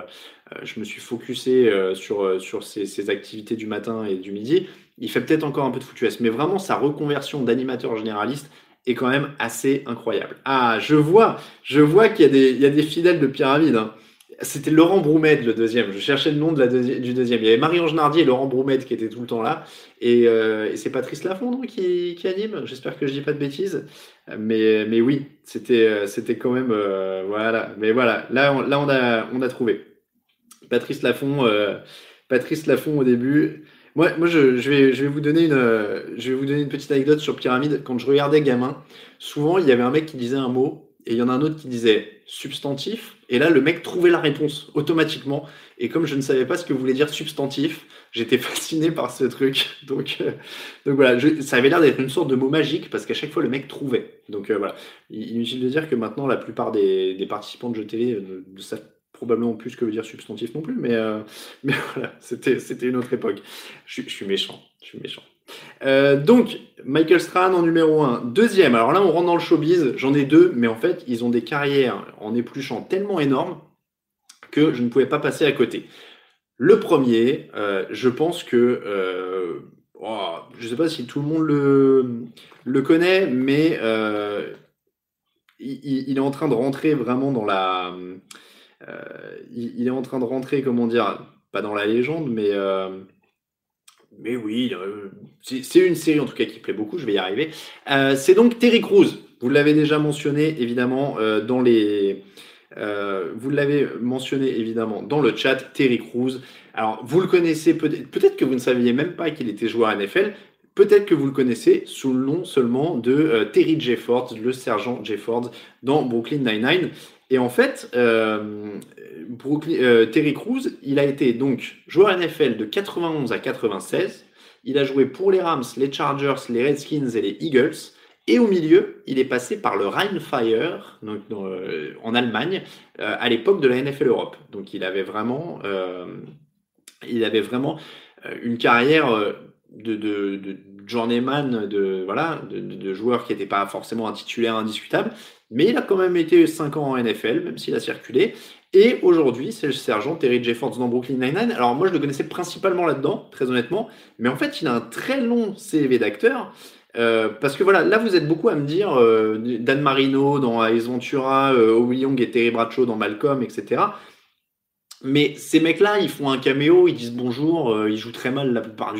je me suis focusé euh, sur sur ses, ses activités du matin et du midi. Il fait peut-être encore un peu de foot U S, mais vraiment sa reconversion d'animateur généraliste est quand même assez incroyable. Ah, je vois, je vois qu'il y a des, il y a des fidèles de Pyramide. Hein. C'était Laurent Broumède, le deuxième. Je cherchais le nom de la deuxi- du deuxième. Il y avait Marie-Ange Nardi et Laurent Broumède qui étaient tout le temps là. Et, euh, et c'est Patrice Lafondre qui, qui anime. J'espère que je dis pas de bêtises. Mais, mais oui, c'était, c'était quand même... Euh, voilà. Mais voilà, là, on, là on, a, on a trouvé. Patrice Lafond, euh, Patrice Lafond au début... Moi, moi je, je, vais, je, vais vous donner une, je vais vous donner une petite anecdote sur Pyramide. Quand je regardais gamin, souvent, il y avait un mec qui disait un mot et il y en a un autre qui disait substantif. Et là, le mec trouvait la réponse automatiquement. Et comme je ne savais pas ce que voulait dire substantif, j'étais fasciné par ce truc. Donc, euh, donc voilà, je, ça avait l'air d'être une sorte de mot magique parce qu'à chaque fois, le mec trouvait. Donc euh, voilà, inutile de dire que maintenant, la plupart des, des participants de jeux télé ne, ne savent probablement plus que veut dire substantif non plus, mais, euh, mais voilà, c'était, c'était une autre époque. Je, je suis méchant, je suis méchant. Euh, donc, Michael Strahan en numéro un. Deuxième, alors là on rentre dans le showbiz, j'en ai deux, mais en fait ils ont des carrières en épluchant tellement énormes que je ne pouvais pas passer à côté. Le premier, euh, je pense que... Euh, oh, je ne sais pas si tout le monde le, le connaît, mais euh, il, il est en train de rentrer vraiment dans la... Euh, il, il est en train de rentrer, comment dire, pas dans la légende, mais, euh, mais oui, euh, c'est, c'est une série en tout cas qui plaît beaucoup, je vais y arriver. Euh, c'est donc Terry Crews, vous l'avez déjà mentionné évidemment euh, dans les... Euh, vous l'avez mentionné évidemment dans le chat, Terry Crews. Alors vous le connaissez peut-être, peut-être que vous ne saviez même pas qu'il était joueur N F L, peut-être que vous le connaissez sous le nom seulement de euh, Terry Jeffords, le sergent Jeffords dans Brooklyn Nine-Nine. Et en fait, euh, Brooklyn, euh, Terry Crews, il a été donc joueur N F L de quatre-vingt-onze à quatre-vingt-seize. Il a joué pour les Rams, les Chargers, les Redskins et les Eagles. Et au milieu, il est passé par le Rheinfire, donc dans, euh, en Allemagne, euh, à l'époque de la N F L Europe. Donc il avait vraiment, euh, il avait vraiment euh, une carrière de, de, de journeyman, de, voilà, de, de, de joueur qui n'était pas forcément un titulaire indiscutable. Mais il a quand même été cinq ans en N F L, même s'il a circulé. Et aujourd'hui, c'est le sergent Terry Jeffords dans Brooklyn Nine-Nine. Alors moi, je le connaissais principalement là-dedans, très honnêtement. Mais en fait, il a un très long C V d'acteur. Euh, parce que voilà, là, vous êtes beaucoup à me dire euh, Dan Marino dans Ace Ventura, euh, Howie Young et Terry Bradshaw dans Malcolm, et cetera. Mais ces mecs-là, ils font un caméo, ils disent bonjour, euh, ils jouent très mal la plupart du temps.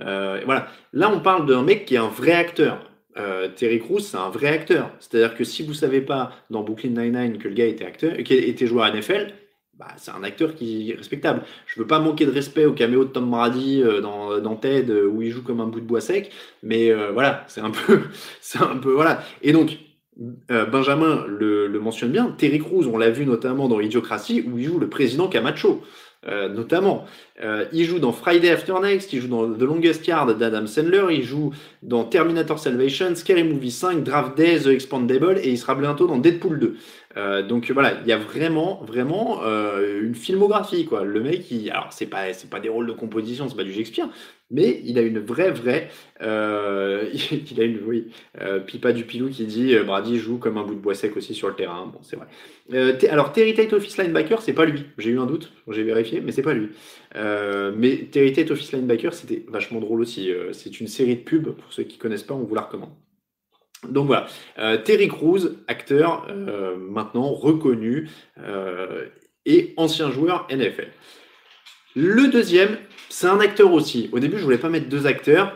Euh, voilà. Là, on parle d'un mec qui est un vrai acteur. Euh, Terry Crews, c'est un vrai acteur. C'est-à-dire que si vous ne savez pas dans Brooklyn Nine-Nine que le gars était, acteur, qui était joueur N F L, bah, c'est un acteur qui est respectable. Je ne veux pas manquer de respect au caméo de Tom Brady euh, dans, dans Ted, euh, où il joue comme un bout de bois sec, mais euh, voilà, c'est un peu... c'est un peu voilà. Et donc, euh, Benjamin le, le mentionne bien, Terry Crews, on l'a vu notamment dans Idiocratie, où il joue le président Camacho. Euh, notamment, euh, il joue dans Friday After Next, il joue dans The Longest Yard d'Adam Sandler, il joue dans Terminator Salvation, Scary Movie cinq, Draft Day, The Expendables, et il sera bientôt dans Deadpool deux. Euh, donc voilà, il y a vraiment, vraiment euh, une filmographie, quoi. Le mec, il, alors c'est pas, c'est pas des rôles de composition, c'est pas du Shakespeare, mais il a une vraie, vraie, euh, il a une, oui, euh, Pipa du Pilou qui dit euh, Brady joue comme un bout de bois sec aussi sur le terrain. Bon, c'est vrai. Euh, t- alors Terry Tate Office Linebacker, c'est pas lui. J'ai eu un doute, j'ai vérifié, mais c'est pas lui. Euh, mais Terry Tate Office Linebacker, c'était vachement drôle aussi. Euh, c'est une série de pubs pour ceux qui connaissent pas, on vous la recommande. Donc voilà, euh, Terry Crews, acteur euh, maintenant reconnu euh, et ancien joueur N F L. Le deuxième, c'est un acteur aussi. Au début, je ne voulais pas mettre deux acteurs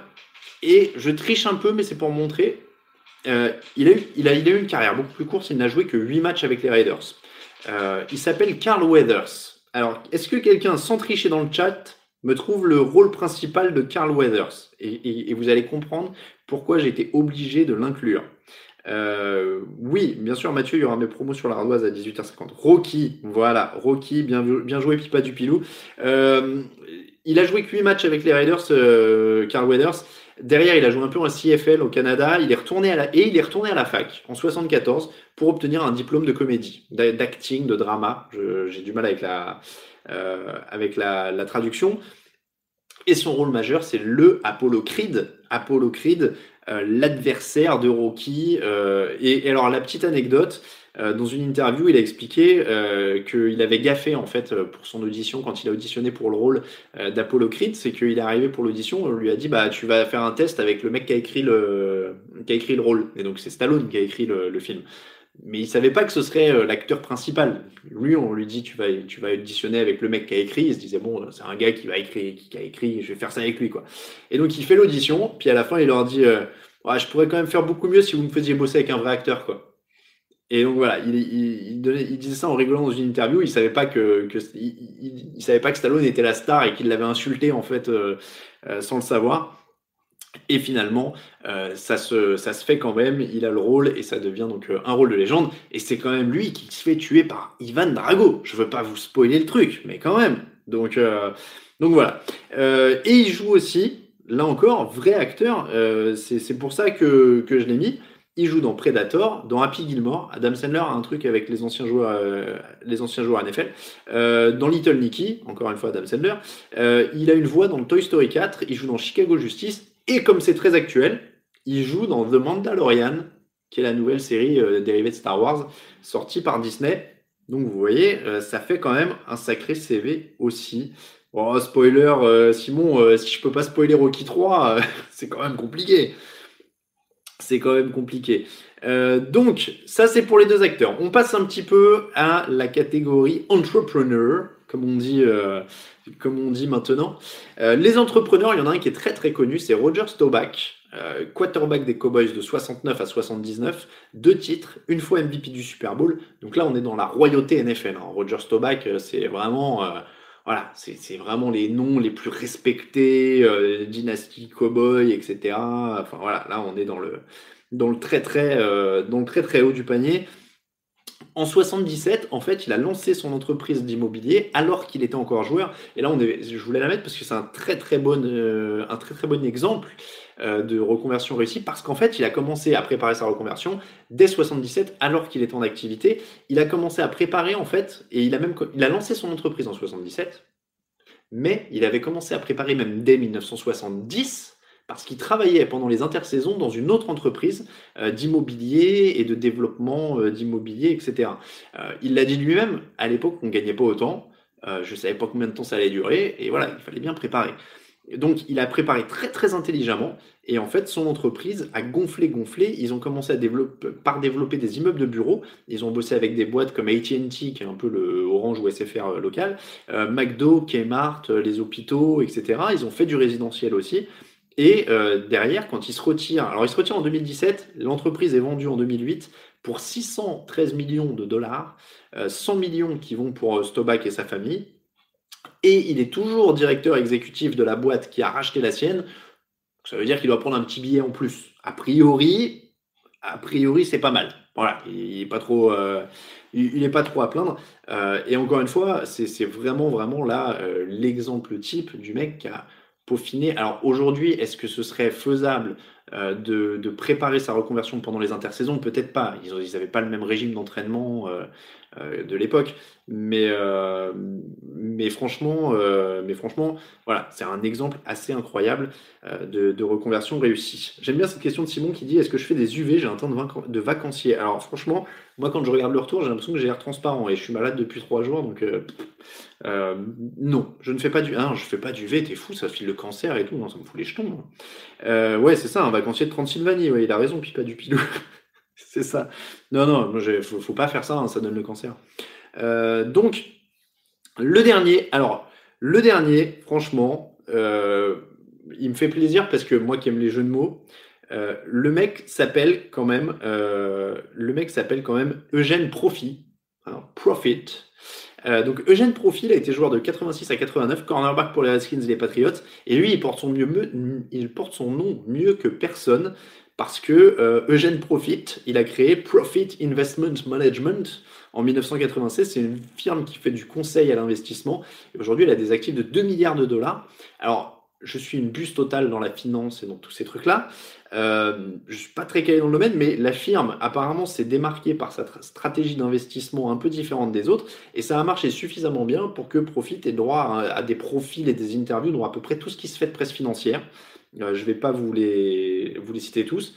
et je triche un peu, mais c'est pour montrer. Euh, il, a eu, il, a, il a eu une carrière beaucoup plus courte, il n'a joué que huit matchs avec les Raiders. Euh, il s'appelle Carl Weathers. Alors, est-ce que quelqu'un, sans tricher dans le chat, me trouve le rôle principal de Carl Weathers? Et, et, et vous allez comprendre pourquoi j'ai été obligé de l'inclure. Euh, oui, bien sûr, Mathieu, il y aura mes promos sur l'ardoise à dix-huit heures cinquante. Rocky, voilà, Rocky, bien, bien joué, Pipa du Pilou. Euh, il a joué que huit matchs avec les Raiders, euh, Carl Weathers. Derrière, il a joué un peu en C F L au Canada. Il est retourné à la, et il est retourné à la fac en soixante-quatorze pour obtenir un diplôme de comédie, d'acting, de drama. Je, j'ai du mal avec la, euh, avec la, la traduction. Et son rôle majeur, c'est le Apollo Creed. Apollo Creed, euh, l'adversaire de Rocky. Euh, et, et alors, la petite anecdote, euh, dans une interview, il a expliqué euh, qu'il avait gaffé, en fait, pour son audition, quand il a auditionné pour le rôle euh, d'Apollo Creed. C'est qu'il est arrivé pour l'audition, on lui a dit bah, tu vas faire un test avec le mec qui a écrit le, qui a écrit le rôle. Et donc, c'est Stallone qui a écrit le, le film. Mais il ne savait pas que ce serait l'acteur principal. Lui, on lui dit tu vas, tu vas auditionner avec le mec qui a écrit. Il se disait bon, c'est un gars qui va écrire, qui, qui a écrit, je vais faire ça avec lui, quoi. Et donc il fait l'audition, puis à la fin il leur dit euh, ouais, je pourrais quand même faire beaucoup mieux si vous me faisiez bosser avec un vrai acteur, quoi. Et donc voilà, il, il, il, donnait, il disait ça en rigolant dans une interview. Il savait pas que, que il, il, il savait pas que Stallone était la star et qu'il l'avait insulté en fait euh, euh, sans le savoir. Et finalement, euh, ça, se, ça se fait quand même, il a le rôle et ça devient donc euh, un rôle de légende. Et c'est quand même lui qui se fait tuer par Ivan Drago. Je ne veux pas vous spoiler le truc, mais quand même. Donc, euh, donc voilà. Euh, et il joue aussi, là encore, vrai acteur. Euh, c'est, c'est pour ça que, que je l'ai mis. Il joue dans Predator, dans Happy Gilmore. Adam Sandler a un truc avec les anciens joueurs, euh, les anciens joueurs N F L. Euh, dans Little Nicky, encore une fois Adam Sandler. Euh, il a une voix dans Toy Story quatre. Il joue dans Chicago Justice. Et comme c'est très actuel, il joue dans The Mandalorian, qui est la nouvelle série euh, dérivée de Star Wars, sortie par Disney. Donc vous voyez, euh, ça fait quand même un sacré C V aussi. Bon, spoiler, euh, Simon, euh, si je peux pas spoiler Rocky trois, euh, c'est quand même compliqué. C'est quand même compliqué. Euh, donc, ça c'est pour les deux acteurs. On passe un petit peu à la catégorie entrepreneur, comme on dit... Euh, comme on dit maintenant. Euh, les entrepreneurs, il y en a un qui est très très connu, c'est Roger Staubach, euh, quarterback des Cowboys de soixante-neuf à soixante-dix-neuf, deux titres, une fois M V P du Super Bowl. Donc là, on est dans la royauté N F L. Hein. Roger Staubach, c'est vraiment, euh, voilà, c'est, c'est vraiment les noms les plus respectés, euh, dynastie Cowboy, et cetera. Enfin voilà, là on est dans le dans le très très euh, dans le très très haut du panier. En soixante-dix-sept, en fait, il a lancé son entreprise d'immobilier alors qu'il était encore joueur. Et là, on est, je voulais la mettre parce que c'est un très très bon, euh, un très, très bon exemple euh, de reconversion réussie, parce qu'en fait, il a commencé à préparer sa reconversion dès soixante-dix-sept alors qu'il était en activité. Il a commencé à préparer en fait, et il a même il a lancé son entreprise en soixante-dix-sept, mais il avait commencé à préparer même dès mille neuf cent soixante-dix, parce qu'il travaillait pendant les intersaisons dans une autre entreprise euh, d'immobilier et de développement euh, d'immobilier, et cetera. Euh, il l'a dit lui-même, à l'époque, on ne gagnait pas autant, euh, je ne savais pas combien de temps ça allait durer, et voilà, il fallait bien préparer. Et donc, il a préparé très, très intelligemment, et en fait, son entreprise a gonflé, gonflé. Ils ont commencé à développer, par développer des immeubles de bureaux. Ils ont bossé avec des boîtes comme A T and T, qui est un peu le Orange ou S F R local, euh, McDo, Kmart, les hôpitaux, et cetera. Ils ont fait du résidentiel aussi. Et euh, derrière, quand il se retire, alors il se retire en deux mille dix-sept, l'entreprise est vendue en deux mille huit pour six cent treize millions de dollars, euh, cent millions qui vont pour euh, Staubach et sa famille, et il est toujours directeur exécutif de la boîte qui a racheté la sienne, ça veut dire qu'il doit prendre un petit billet en plus. A priori, a priori c'est pas mal. Voilà, il n'est pas trop, euh, il n'est pas trop à plaindre. Euh, et encore une fois, c'est, c'est vraiment, vraiment là euh, l'exemple type du mec qui a peaufiner. Alors aujourd'hui, est-ce que ce serait faisable euh, de, de préparer sa reconversion pendant les intersaisons? Peut-être pas. Ils n'avaient pas le même régime d'entraînement euh, euh, de l'époque. Mais, euh, mais, franchement, euh, mais franchement, voilà, c'est un exemple assez incroyable euh, de, de reconversion réussie. J'aime bien cette question de Simon qui dit « Est-ce que je fais des U V? J'ai un temps de, vac- de vacancier. » Alors franchement, moi quand je regarde le retour, j'ai l'impression que j'ai l'air transparent et je suis malade depuis trois jours. Donc euh, euh, non, je ne fais pas du hein, je fais pas d'U V, t'es fou, ça file le cancer et tout. Non, ça me fout les jetons. Hein. Euh, ouais, c'est ça, un vacancier de Transylvanie. Ouais, il a raison, puis pas du pilou. C'est ça. Non, non, il ne faut, faut pas faire ça, hein, ça donne le cancer. Euh, donc, le dernier, alors, le dernier, franchement, euh, il me fait plaisir parce que moi qui aime les jeux de mots, euh, le mec s'appelle quand même, euh, le mec s'appelle quand même Eugène Profit. Alors, Profit. Euh, donc, Eugène Profit, il a été joueur de quatre-vingt-six à quatre-vingt-neuf, cornerback pour les Redskins et les Patriots. Et lui, il porte son, mieux, il porte son nom mieux que personne parce que euh, Eugène Profit, il a créé Profit Investment Management. En mille neuf cent quatre-vingt-seize, c'est une firme qui fait du conseil à l'investissement. Et aujourd'hui, elle a des actifs de deux milliards de dollars. Alors, je suis une buse totale dans la finance et dans tous ces trucs-là. Euh, je ne suis pas très calé dans le domaine, mais la firme, apparemment, s'est démarquée par sa tra- stratégie d'investissement un peu différente des autres. Et ça a marché suffisamment bien pour que Profit ait droit à, à des profils et des interviews dans à peu près tout ce qui se fait de presse financière. Euh, je ne vais pas vous les, vous les citer tous.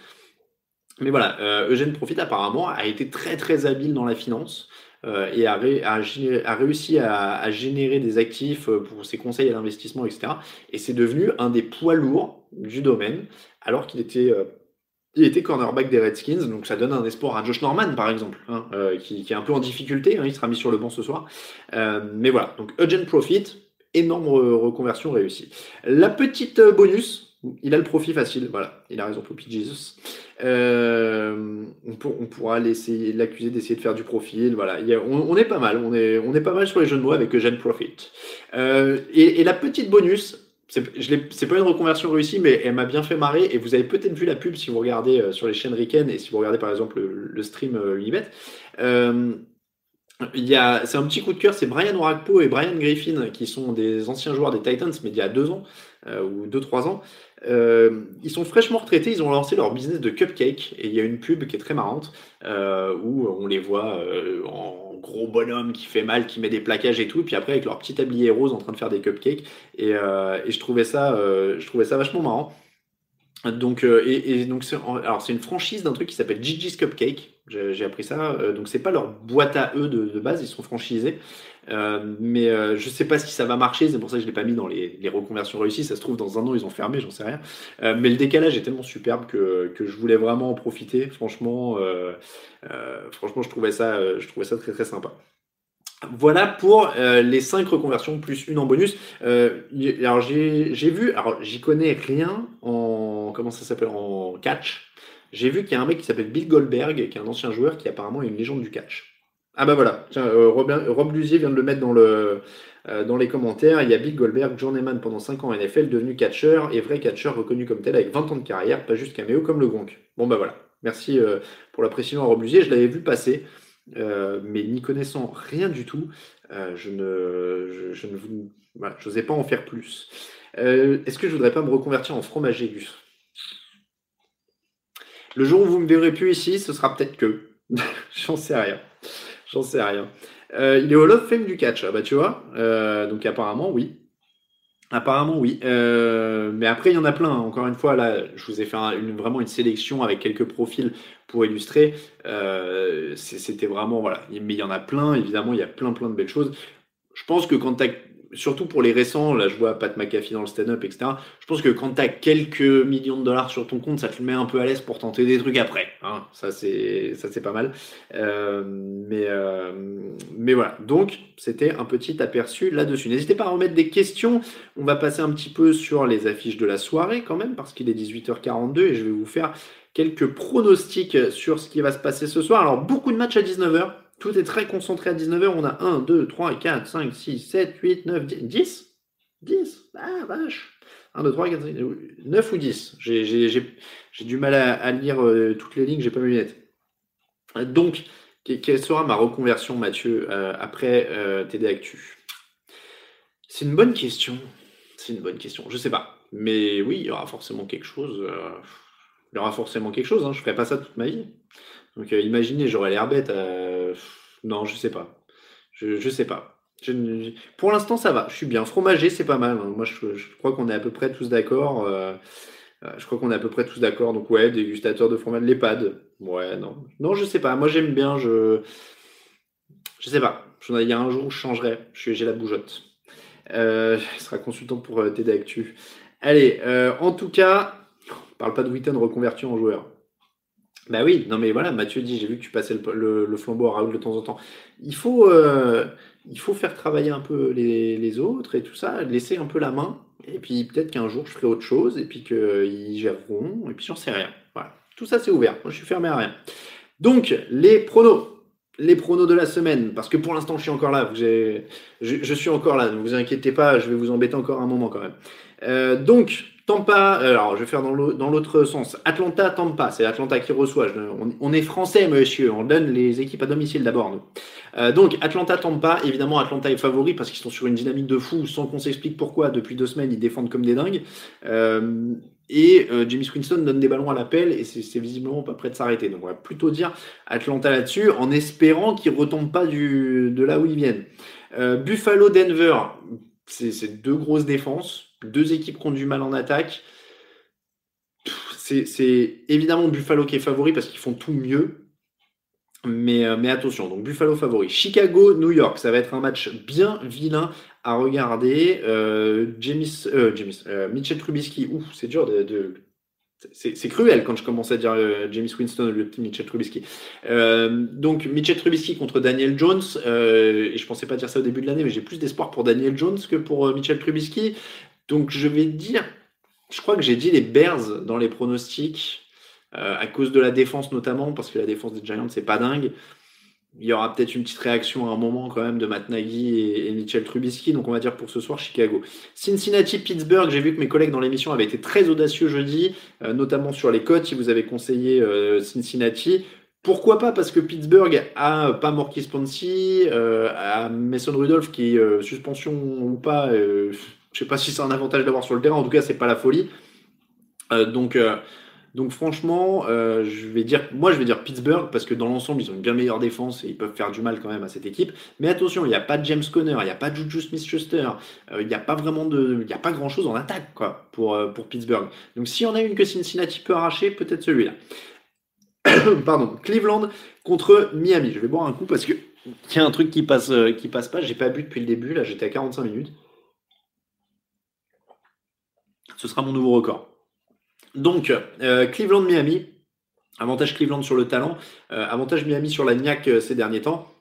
Mais voilà, euh, Eugène Profit apparemment a été très très habile dans la finance euh, et a, ré, a, a réussi à, à générer des actifs pour ses conseils à l'investissement, et cetera. Et c'est devenu un des poids lourds du domaine alors qu'il était, euh, il était cornerback des Redskins. Donc ça donne un espoir à Josh Norman par exemple, hein, euh, qui, qui est un peu en difficulté, hein, il sera mis sur le banc ce soir. Euh, mais voilà, donc Eugène Profit, énorme reconversion réussie. La petite bonus... Il a le profit facile, voilà, il a raison, Poppy Jesus. Euh, on, pour, on pourra l'essayer, l'accuser d'essayer de faire du profil, voilà. Il y a, on, on est pas mal, on est, on est pas mal sur les jeux de mots avec Eugène Profit. Euh, et, et la petite bonus, c'est, je l'ai, c'est pas une reconversion réussie, mais elle m'a bien fait marrer, et vous avez peut-être vu la pub si vous regardez euh, sur les chaînes Riken, et si vous regardez par exemple le, le stream euh, Unibet. Euh, Il y a, c'est un petit coup de cœur, c'est Brian Orakpo et Brian Griffin qui sont des anciens joueurs des Titans, mais il y a deux ans euh, ou deux trois ans, euh, ils sont fraîchement retraités, ils ont lancé leur business de cupcake et il y a une pub qui est très marrante euh, où on les voit euh, en gros bonhomme qui fait mal, qui met des plaquages et tout, et puis après avec leur petit tablier rose en train de faire des cupcakes et, euh, et je trouvais ça, euh, je trouvais ça vachement marrant. Donc, euh, et, et donc c'est, alors c'est une franchise d'un truc qui s'appelle Gigi's Cupcake. J'ai, j'ai appris ça. Euh, donc c'est pas leur boîte à eux de, de base, ils sont franchisés. Euh, mais euh, je sais pas si ça va marcher. C'est pour ça que je l'ai pas mis dans les, les reconversions réussies. Ça se trouve dans un an ils ont fermé, j'en sais rien. Euh, mais le décalage est tellement superbe que que je voulais vraiment en profiter. Franchement, euh, euh, franchement, je trouvais ça, euh, je trouvais ça très très sympa. Voilà pour euh, les cinq reconversions plus une en bonus. Euh, alors j'ai, j'ai vu, alors j'y connais rien en comment ça s'appelle en catch. J'ai vu qu'il y a un mec qui s'appelle Bill Goldberg, qui est un ancien joueur qui apparemment est une légende du catch. Ah bah voilà, tiens, euh, Robin, Rob Lusier vient de le mettre dans le euh, dans les commentaires. Il y a Bill Goldberg, journeyman pendant cinq ans en N F L, devenu catcheur et vrai catcheur reconnu comme tel avec vingt ans de carrière, pas juste caméo comme le Gronk. Bon bah voilà, merci euh, pour la précision à Rob Lusier, je l'avais vu passer. Euh, mais n'y connaissant rien du tout, euh, je ne, je, je ne vous, voilà, j'osais pas en faire plus. Euh, est-ce que je voudrais pas me reconvertir en fromager, Gus ? Le jour où vous me verrez plus ici, ce sera peut-être que. J'en sais rien. J'en sais rien. Euh, il est Hall of Fame du catch, bah tu vois. Euh, donc apparemment, oui. Apparemment, oui. Euh, mais après, il y en a plein. Encore une fois, là, je vous ai fait un, une, vraiment une sélection avec quelques profils pour illustrer. Euh, c'était vraiment, voilà. Mais il y en a plein. Évidemment, il y a plein, plein de belles choses. Je pense que quand tu as, surtout pour les récents, là, je vois Pat McAfee dans le stand-up, et cetera. Je pense que quand tu as quelques millions de dollars sur ton compte, ça te met un peu à l'aise pour tenter des trucs après. Hein. Ça, c'est, ça, c'est pas mal. Euh, mais, euh, mais voilà. Donc, c'était un petit aperçu là-dessus. N'hésitez pas à remettre des questions. On va passer un petit peu sur les affiches de la soirée quand même, parce qu'il est dix-huit heures quarante-deux et je vais vous faire quelques pronostics sur ce qui va se passer ce soir. Alors, beaucoup de matchs à dix-neuf heures. Tout est très concentré à dix-neuf heures. On a un, deux, trois, quatre, cinq, six, sept, huit, neuf, dix. dix. Ah, vache. un, deux, trois, quatre, cinq, neuf ou dix. J'ai, j'ai, j'ai, j'ai du mal à, à lire euh, toutes les lignes. J'ai pas mes lunettes. Donc, quelle sera ma reconversion, Mathieu, euh, après euh, T D Actu ? C'est une bonne question. C'est une bonne question. Je sais pas. Mais oui, il y aura forcément quelque chose. Euh, il y aura forcément quelque chose. Hein. Je ferai pas ça toute ma vie. Donc, euh, imaginez, j'aurais l'air bête. Euh... Non, je sais pas. Je, je sais pas. Je, je... Pour l'instant, ça va. Je suis bien. Fromager, c'est pas mal. Hein. Moi, je, je crois qu'on est à peu près tous d'accord. Euh... Je crois qu'on est à peu près tous d'accord. Donc, ouais, dégustateur de fromage. L'EHPAD. Ouais, non. Non, je sais pas. Moi, j'aime bien. Je, je sais pas. Je... Il y a un jour où je changerai. Je... J'ai la bougeotte. Euh... Il sera consultant pour euh, T D Actu. Allez, euh, en tout cas, on parle pas de Witten reconverti en joueur. Bah oui, non mais voilà, Mathieu dit, j'ai vu que tu passais le, le, le flambeau à Raoul de temps en temps. Il faut, euh, il faut faire travailler un peu les, les autres et tout ça, laisser un peu la main. Et puis peut-être qu'un jour je ferai autre chose et puis qu'ils géreront. Et puis j'en sais rien. Voilà, tout ça c'est ouvert. Moi je suis fermé à rien. Donc les pronos, les pronos de la semaine, parce que pour l'instant je suis encore là. Vous avez, je, je suis encore là. Ne vous inquiétez pas, je vais vous embêter encore un moment quand même. Euh, donc Tampa, alors je vais faire dans l'autre sens. Atlanta, Tampa, c'est Atlanta qui reçoit. Je, on, on est français, monsieur. On donne les équipes à domicile d'abord, nous. Euh, donc, Atlanta, Tampa. Évidemment, Atlanta est favori parce qu'ils sont sur une dynamique de fou, sans qu'on s'explique pourquoi. Depuis deux semaines, ils défendent comme des dingues. Euh, et euh, James Winston donne des ballons à l'appel et c'est, c'est visiblement pas prêt de s'arrêter. Donc, on va plutôt dire Atlanta là-dessus, en espérant qu'ils retombent pas du, de là où ils viennent. Euh, Buffalo, Denver, c'est, c'est deux grosses défenses. Deux équipes qui ont du mal en attaque. C'est, c'est évidemment Buffalo qui est favori parce qu'ils font tout mieux. Mais, mais attention, donc Buffalo favori. Chicago, New York, ça va être un match bien vilain à regarder. Euh, James, euh, James, euh, Mitchell Trubisky, ouf, c'est dur de... de c'est, c'est cruel quand je commence à dire euh, James Winston ou le petit Mitchell Trubisky. Euh, donc Mitchell Trubisky contre Daniel Jones. Euh, et je pensais pas dire ça au début de l'année, mais j'ai plus d'espoir pour Daniel Jones que pour euh, Mitchell Trubisky. Donc, je vais dire, je crois que j'ai dit les Bears dans les pronostics, euh, à cause de la défense notamment, parce que la défense des Giants, c'est pas dingue. Il y aura peut-être une petite réaction à un moment quand même de Matt Nagy et, et Mitchell Trubisky. Donc, on va dire pour ce soir, Chicago. Cincinnati, Pittsburgh, j'ai vu que mes collègues dans l'émission avaient été très audacieux jeudi, euh, notamment sur les cotes, ils vous avaient conseillé euh, Cincinnati. Pourquoi pas ? Parce que Pittsburgh a pas Morky Sponcy, euh, a Mason Rudolph qui, euh, suspension ou pas... Euh, Je sais pas si c'est un avantage d'avoir sur le terrain. En tout cas, c'est pas la folie. Euh, donc, euh, donc franchement, euh, je vais dire, moi, je vais dire Pittsburgh parce que dans l'ensemble, ils ont une bien meilleure défense et ils peuvent faire du mal quand même à cette équipe. Mais attention, il n'y a pas de James Conner, il n'y a pas de Juju Smith-Schuster, euh, il n'y a pas vraiment de, il n'y a pas grand-chose en attaque quoi pour euh, pour Pittsburgh. Donc, s'il y en a une que Cincinnati peut arracher, peut-être celui-là. Pardon, Cleveland contre Miami. Je vais boire un coup parce que il y a un truc qui passe, euh, qui passe pas. J'ai pas bu depuis le début. Là, j'étais à quarante-cinq minutes. Ce sera mon nouveau record. Donc, euh, Cleveland-Miami. Avantage Cleveland sur le talent. Euh, avantage Miami sur la niaque euh, ces derniers temps.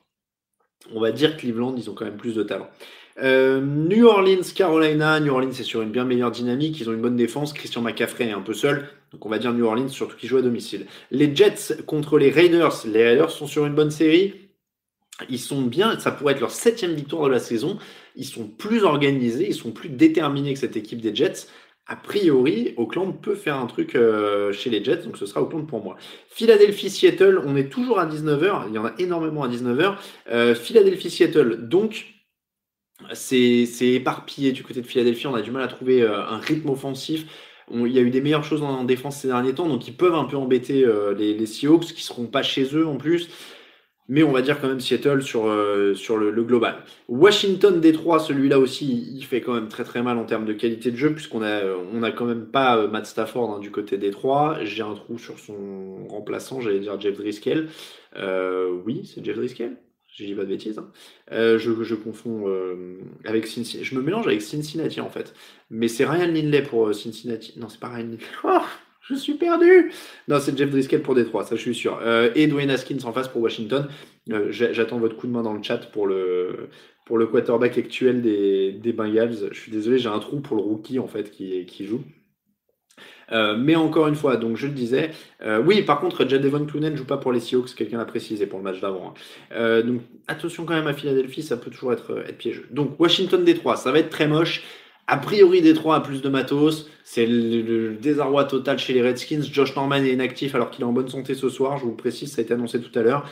On va dire Cleveland, ils ont quand même plus de talent. Euh, New Orleans-Carolina. New Orleans, c'est sur une bien meilleure dynamique. Ils ont une bonne défense. Christian McCaffrey est un peu seul. Donc, on va dire New Orleans, surtout qu'ils jouent à domicile. Les Jets contre les Raiders. Les Raiders sont sur une bonne série. Ils sont bien, ça pourrait être leur septième victoire de la saison. Ils sont plus organisés, ils sont plus déterminés que cette équipe des Jets. A priori, Auckland peut faire un truc euh, chez les Jets, donc ce sera Auckland pour moi. Philadelphie-Seattle, on est toujours à dix-neuf heures, il y en a énormément à dix-neuf heures. Euh, Philadelphie-Seattle, donc c'est, c'est éparpillé du côté de Philadelphie, on a du mal à trouver euh, un rythme offensif. On, il y a eu des meilleures choses en, en défense ces derniers temps, donc ils peuvent un peu embêter euh, les, les Seahawks qui ne seront pas chez eux en plus. Mais on va dire quand même Seattle sur, euh, sur le, le global. Washington, Détroit, celui-là aussi, il fait quand même très très mal en termes de qualité de jeu, puisqu'on a, on a quand même pas euh, Matt Stafford hein, du côté Détroit. J'ai un trou sur son remplaçant, j'allais dire Jeff Driscoll. Euh, oui, c'est Jeff Driscoll, je dis pas de bêtises. Hein. Euh, je, je confonds euh, avec Cincinnati. Je me mélange avec Cincinnati en fait. Mais c'est Ryan Lindley pour euh, Cincinnati. Non, c'est pas Ryan Lindley. Oh, je suis perdu. Non, c'est Jeff Driscoll pour Détroit, ça je suis sûr. Euh, et Dwayne Haskins en face pour Washington. Euh, j'attends votre coup de main dans le chat pour le, pour le quarterback actuel des, des Bengals. Je suis désolé, j'ai un trou pour le rookie en fait qui, qui joue. Euh, mais encore une fois, donc je le disais, euh, oui, par contre, Jadevon Clowney ne joue pas pour les Seahawks, quelqu'un l'a précisé pour le match d'avant. Hein. Euh, donc attention quand même à Philadelphie, ça peut toujours être, être piégeux. Donc Washington-Détroit, ça va être très moche. A priori, Détroit a plus de matos. C'est le, le désarroi total chez les Redskins. Josh Norman est inactif alors qu'il est en bonne santé ce soir. Je vous le précise, ça a été annoncé tout à l'heure.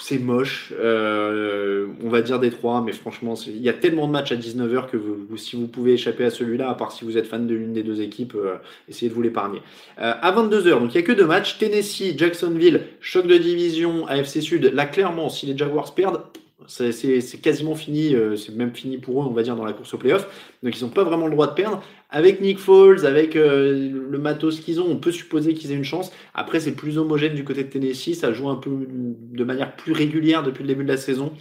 C'est moche. Euh, on va dire Détroit, mais franchement, il y a tellement de matchs à dix-neuf heures que vous, vous, si vous pouvez échapper à celui-là, à part si vous êtes fan de l'une des deux équipes, euh, essayez de vous l'épargner. Euh, à vingt-deux heures, donc il n'y a que deux matchs. Tennessee, Jacksonville, choc de division, A F C Sud. Là, clairement, si les Jaguars perdent, C'est, c'est, c'est quasiment fini, euh, c'est même fini pour eux, on va dire, dans la course au play-off. Donc, ils n'ont pas vraiment le droit de perdre. Avec Nick Foles, avec euh, le matos qu'ils ont, on peut supposer qu'ils aient une chance. Après, c'est plus homogène du côté de Tennessee. Ça joue un peu de manière plus régulière depuis le début de la saison.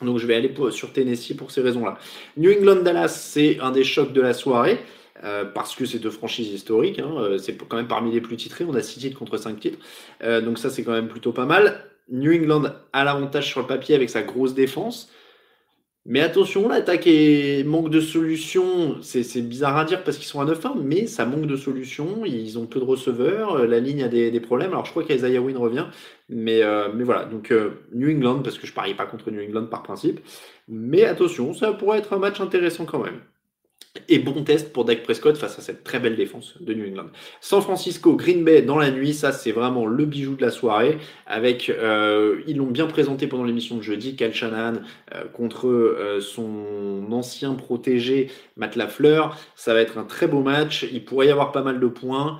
Donc, je vais aller pour, sur Tennessee pour ces raisons-là. New England-Dallas, c'est un des chocs de la soirée. Euh, parce que c'est deux franchises historiques. Hein, euh, c'est quand même parmi les plus titrés. On a six titres contre cinq titres. Euh, donc, ça, c'est quand même plutôt pas mal. New England a l'avantage sur le papier avec sa grosse défense. Mais attention, l'attaque est... manque de solutions. C'est, c'est bizarre à dire parce qu'ils sont à neuf un, mais ça manque de solutions. Ils ont peu de receveurs. La ligne a des, des problèmes. Alors, je crois qu'Isaiah Wynn revient. Mais, euh, mais voilà, donc euh, New England, parce que je ne parie pas contre New England par principe. Mais attention, ça pourrait être un match intéressant quand même. Et bon test pour Dak Prescott face à cette très belle défense de New England. San Francisco, Green Bay dans la nuit, ça c'est vraiment le bijou de la soirée. Avec, euh, ils l'ont bien présenté pendant l'émission de jeudi, Kyle Shanahan euh, contre euh, son ancien protégé Matt Lafleur. Ça va être un très beau match, il pourrait y avoir pas mal de points.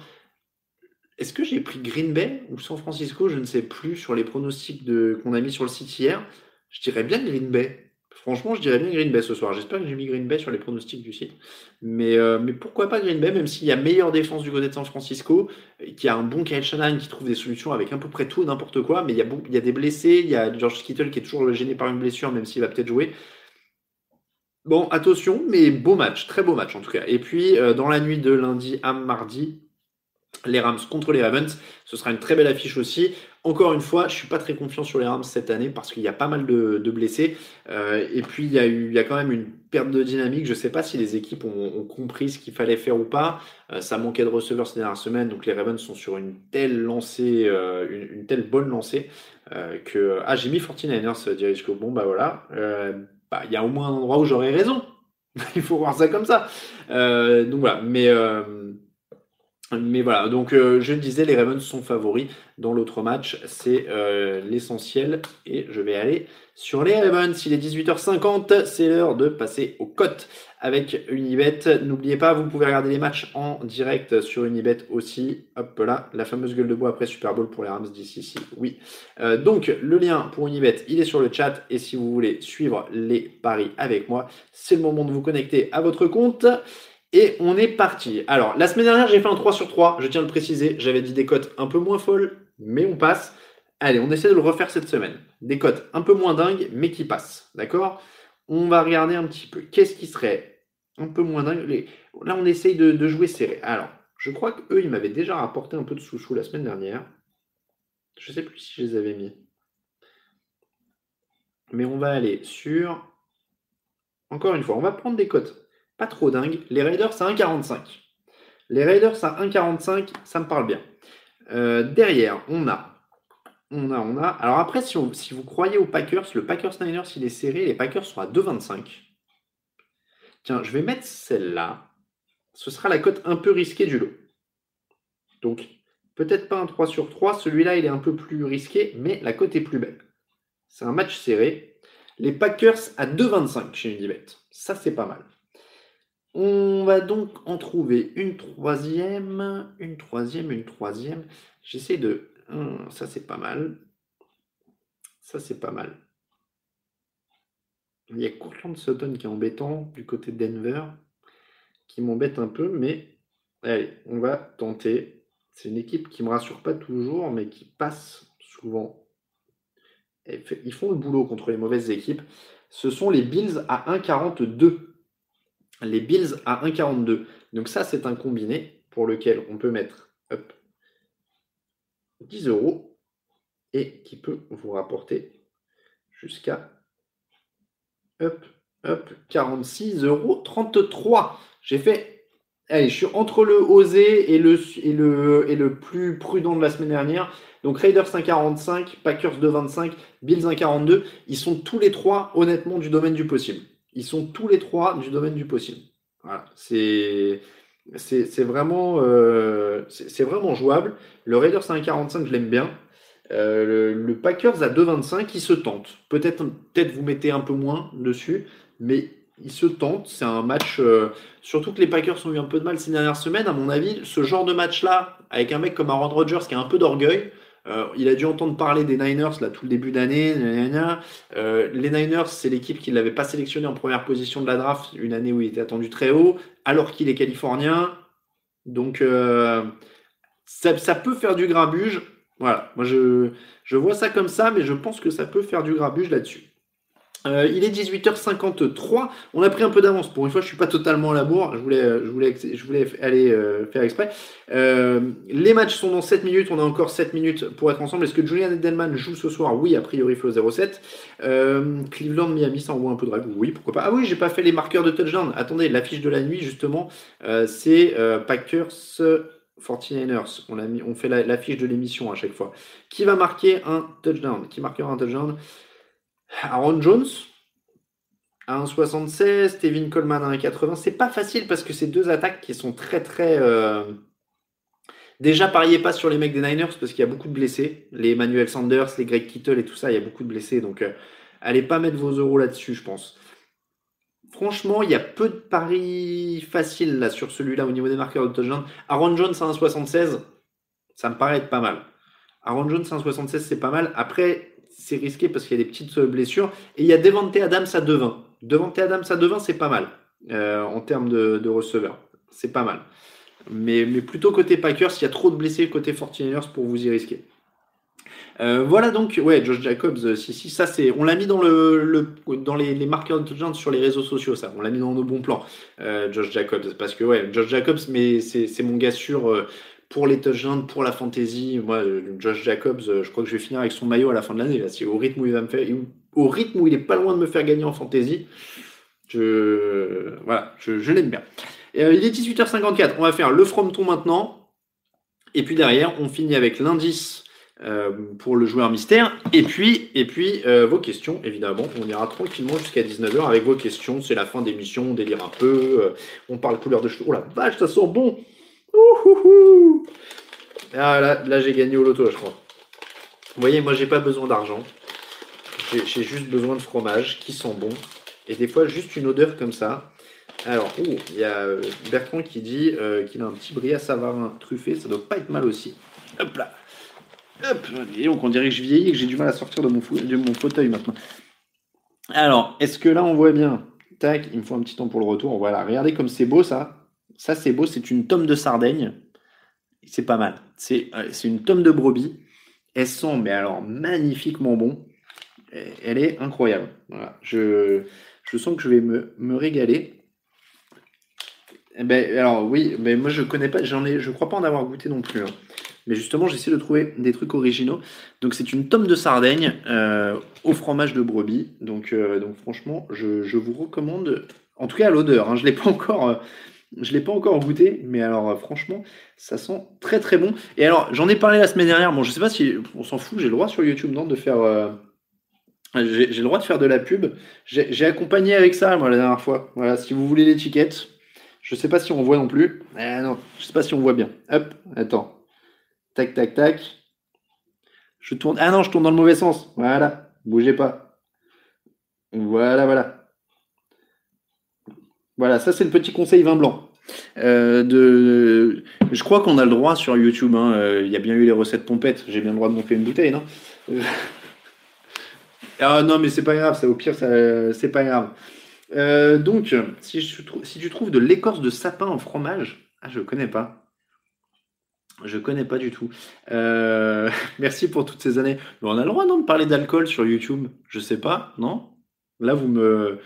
Est-ce que j'ai pris Green Bay ou San Francisco ? Je ne sais plus sur les pronostics de, qu'on a mis sur le site hier. Je dirais bien Green Bay. Franchement, je dirais bien Green Bay ce soir. J'espère que j'ai mis Green Bay sur les pronostics du site. Mais, euh, mais pourquoi pas Green Bay, même s'il y a meilleure défense du côté de San Francisco, qu'il y a un bon Kyle Shanahan qui trouve des solutions avec à peu près tout, n'importe quoi. Mais il y a, bon, il y a des blessés. Il y a George Kittle qui est toujours gêné par une blessure, même s'il va peut-être jouer. Bon, attention, mais beau match. Très beau match en tout cas. Et puis, euh, dans la nuit de lundi à mardi, les Rams contre les Ravens, ce sera une très belle affiche aussi. Encore une fois, je ne suis pas très confiant sur les Rams cette année parce qu'il y a pas mal de, de blessés. Euh, et puis, il y a eu, il y a quand même une perte de dynamique. Je ne sais pas si les équipes ont, ont compris ce qu'il fallait faire ou pas. Euh, ça manquait de receveurs ces dernières semaines. Donc, les Ravens sont sur une telle lancée, euh, une, une telle bonne lancée euh, que... Ah, j'ai mis quarante-neuf ers, Dirisco. Bon, bah voilà. Euh, bah, il y a au moins un endroit où j'aurais raison. Il faut voir ça comme ça. Euh, donc, voilà. Mais... Euh... Mais voilà, donc euh, je le disais, les Ravens sont favoris dans l'autre match, c'est euh, l'essentiel. Et je vais aller sur les Ravens, il est dix-huit heures cinquante, c'est l'heure de passer aux cotes avec Unibet. N'oubliez pas, vous pouvez regarder les matchs en direct sur Unibet aussi. Hop là, la fameuse gueule de bois après Super Bowl pour les Rams d'ici, si, oui. Euh, donc le lien pour Unibet, il est sur le chat. Et si vous voulez suivre les paris avec moi, c'est le moment de vous connecter à votre compte. Et on est parti. Alors, la semaine dernière, j'ai fait un trois sur trois. Je tiens à le préciser. J'avais dit des cotes un peu moins folles, mais on passe. Allez, on essaie de le refaire cette semaine. Des cotes un peu moins dingues, mais qui passent. D'accord ? On va regarder un petit peu. Qu'est-ce qui serait un peu moins dingue ? Là, on essaye de, de jouer serré. Alors, je crois qu'eux, ils m'avaient déjà rapporté un peu de sous-sous la semaine dernière. Je ne sais plus si je les avais mis. Mais on va aller sur... Encore une fois, on va prendre des cotes. Pas trop dingue. Les Raiders à un virgule quarante-cinq. Les Raiders à un virgule quarante-cinq, ça me parle bien. Euh, derrière, on a, on a, on a. Alors après, si, on, si vous croyez aux Packers, le Packers-Niners, il est serré. Les Packers sont à deux virgule vingt-cinq. Tiens, je vais mettre celle-là. ce sera la cote un peu risquée du lot. Donc, peut-être pas un trois sur trois. Celui-là, il est un peu plus risqué, mais la cote est plus belle. C'est un match serré. Les Packers à deux virgule vingt-cinq chez Unibet. Ça, c'est pas mal. On va donc en trouver une troisième, une troisième, une troisième. J'essaie de... Hum, ça, c'est pas mal. Ça, c'est pas mal. Il y a Courtland Sutton qui est embêtant du côté de Denver, qui m'embête un peu, mais allez, on va tenter. C'est une équipe qui ne me rassure pas toujours, mais qui passe souvent. Ils font le boulot contre les mauvaises équipes. Ce sont les Bills à un virgule quarante-deux. Les Bills à un virgule quarante-deux. Donc ça, c'est un combiné pour lequel on peut mettre hop, dix euros et qui peut vous rapporter jusqu'à hop, hop, quarante-six euros trente-trois. J'ai fait, allez, je suis entre le osé et le, et, le, et le plus prudent de la semaine dernière. Donc Raiders un virgule quarante-cinq, Packers deux virgule vingt-cinq, Bills un virgule quarante-deux. Ils sont tous les trois, honnêtement, du domaine du possible. Ils sont tous les trois du domaine du possible. Voilà, c'est, c'est, c'est, vraiment, euh, c'est, c'est vraiment jouable. Le Raiders un virgule quarante-cinq, je l'aime bien. Euh, le, le Packers à deux virgule vingt-cinq, il se tente. Peut-être, peut-être vous mettez un peu moins dessus, mais il se tente. C'est un match, euh, surtout que les Packers ont eu un peu de mal ces dernières semaines. À mon avis, ce genre de match-là, avec un mec comme Aaron Rodgers qui a un peu d'orgueil, Euh, il a dû entendre parler des Niners là, tout le début d'année. Euh, les Niners, c'est l'équipe qui ne l'avait pas sélectionné en première position de la draft, une année où il était attendu très haut, alors qu'il est californien. Donc, euh, ça, ça peut faire du grabuge. Voilà, moi je, je vois ça comme ça, mais je pense que ça peut faire du grabuge là-dessus. Euh, il est dix-huit heures cinquante-trois. On a pris un peu d'avance. Pour une fois, je ne suis pas totalement à la bourre. Je voulais, je voulais, je voulais aller euh, faire exprès. Euh, les matchs sont dans sept minutes. On a encore sept minutes pour être ensemble. Est-ce que Julian Edelman joue ce soir? Oui, a priori, Flo zéro sept. Euh, Cleveland, Miami, ça envoie un peu de rêve. Oui, pourquoi pas. Ah oui, j'ai pas fait les marqueurs de touchdown. Attendez, l'affiche de la nuit, justement, euh, c'est euh, Packers forty-niners. On, a mis, on fait la, l'affiche de l'émission à chaque fois. Qui va marquer un touchdown? Qui marquera un touchdown? Aaron Jones à un virgule soixante-seize, Tevin Coleman à un virgule quatre-vingts. C'est pas facile parce que c'est deux attaques qui sont très très. Euh... Déjà, pariez pas sur les mecs des Niners parce qu'il y a beaucoup de blessés. Les Emmanuel Sanders, les Greg Kittle et tout ça, il y a beaucoup de blessés. Donc, euh, allez pas mettre vos euros là-dessus, je pense. Franchement, il y a peu de paris faciles là sur celui-là au niveau des marqueurs de touchdown. Aaron Jones à un virgule soixante-seize, ça me paraît être pas mal. Aaron Jones à un virgule soixante-seize, c'est pas mal. Après, c'est risqué parce qu'il y a des petites blessures. Et il y a Devante Adams à deux virgule vingt. Devante Adams à deux virgule vingt, c'est pas mal euh, en termes de, de receveur. C'est pas mal. Mais, mais plutôt côté Packers, il y a trop de blessés côté forty-niners pour vous y risquer. Euh, voilà donc, ouais, Josh Jacobs, si, si, ça c'est, on l'a mis dans, le, le, dans les, les marqueurs de touchdown sur les réseaux sociaux, ça, on l'a mis dans nos bons plans, euh, Josh Jacobs. Parce que, ouais, Josh Jacobs, mais c'est, c'est mon gars sûr. Euh, Pour les touchdowns, pour la fantasy, moi, Josh Jacobs, je crois que je vais finir avec son maillot à la fin de l'année. Là. Si au rythme où il va me faire, au rythme où il est pas loin de me faire gagner en fantasy, je, voilà, je, je l'aime bien. Et, euh, il est dix-huit heures cinquante-quatre. On va faire le frometon maintenant. Et puis derrière, on finit avec l'indice euh, pour le joueur mystère. Et puis, et puis euh, vos questions, évidemment. On ira tranquillement jusqu'à dix-neuf heures avec vos questions. C'est la fin d'émission, on délire un peu. Euh, on parle couleur de cheveux. Oh la vache, ça sent bon! Ouhouhou. Ah, là, là, j'ai gagné au loto, je crois. Vous voyez, moi, j'ai pas besoin d'argent. J'ai, j'ai juste besoin de fromage qui sent bon. Et des fois, juste une odeur comme ça. Alors, il oh, y a Bertrand qui dit euh, qu'il a un petit brillat savarin truffé. Ça doit pas être mal aussi. Hop là. Hop. Et donc, on dirait que je vieillis et que j'ai du mal à sortir de mon, fou- de mon fauteuil maintenant. Alors, est-ce que là, on voit bien? Tac, il me faut un petit temps pour le retour. Voilà, regardez comme c'est beau, ça. Ça, c'est beau, c'est une tome de Sardaigne. C'est pas mal. C'est, c'est une tome de brebis. Elle sent, mais alors, magnifiquement bon. Elle est incroyable. Voilà. Je, je sens que je vais me, me régaler. Eh ben, alors, oui, mais moi, je connais pas. J'en ai, je crois pas en avoir goûté non plus. Hein. Mais justement, j'essaie de trouver des trucs originaux. Donc, c'est une tome de Sardaigne euh, au fromage de brebis. Donc, euh, donc franchement, je, je vous recommande, en tout cas à l'odeur. Hein, je l'ai pas encore... Euh, Je ne l'ai pas encore goûté, mais alors euh, franchement, ça sent très très bon. Et alors, j'en ai parlé la semaine dernière. Bon, je ne sais pas si on s'en fout, j'ai le droit sur YouTube, non, de faire. Euh, j'ai, j'ai le droit de faire de la pub. J'ai, j'ai accompagné avec ça, moi, la dernière fois. Voilà, si vous voulez l'étiquette, Je sais pas si on voit non plus. Ah non, je sais pas si on voit bien. Hop, attends. Tac, tac, tac. Je tourne. Ah non, je tourne dans le mauvais sens. Voilà, bougez pas. Voilà, voilà. Voilà, ça c'est le petit conseil vin blanc. Euh, de... Je crois qu'on a le droit sur YouTube. Hein. Euh, y a bien eu les recettes pompettes. J'ai bien le droit de monter une bouteille, non ? Ah non, mais c'est pas grave. Ça, au pire, ça, euh, c'est pas grave. Euh, donc, si, je, si tu trouves de l'écorce de sapin en fromage, ah, je connais pas. Je connais pas du tout. Euh, merci pour toutes ces années. Mais on a le droit, non, de parler d'alcool sur YouTube. Je sais pas, non ? Là, vous me,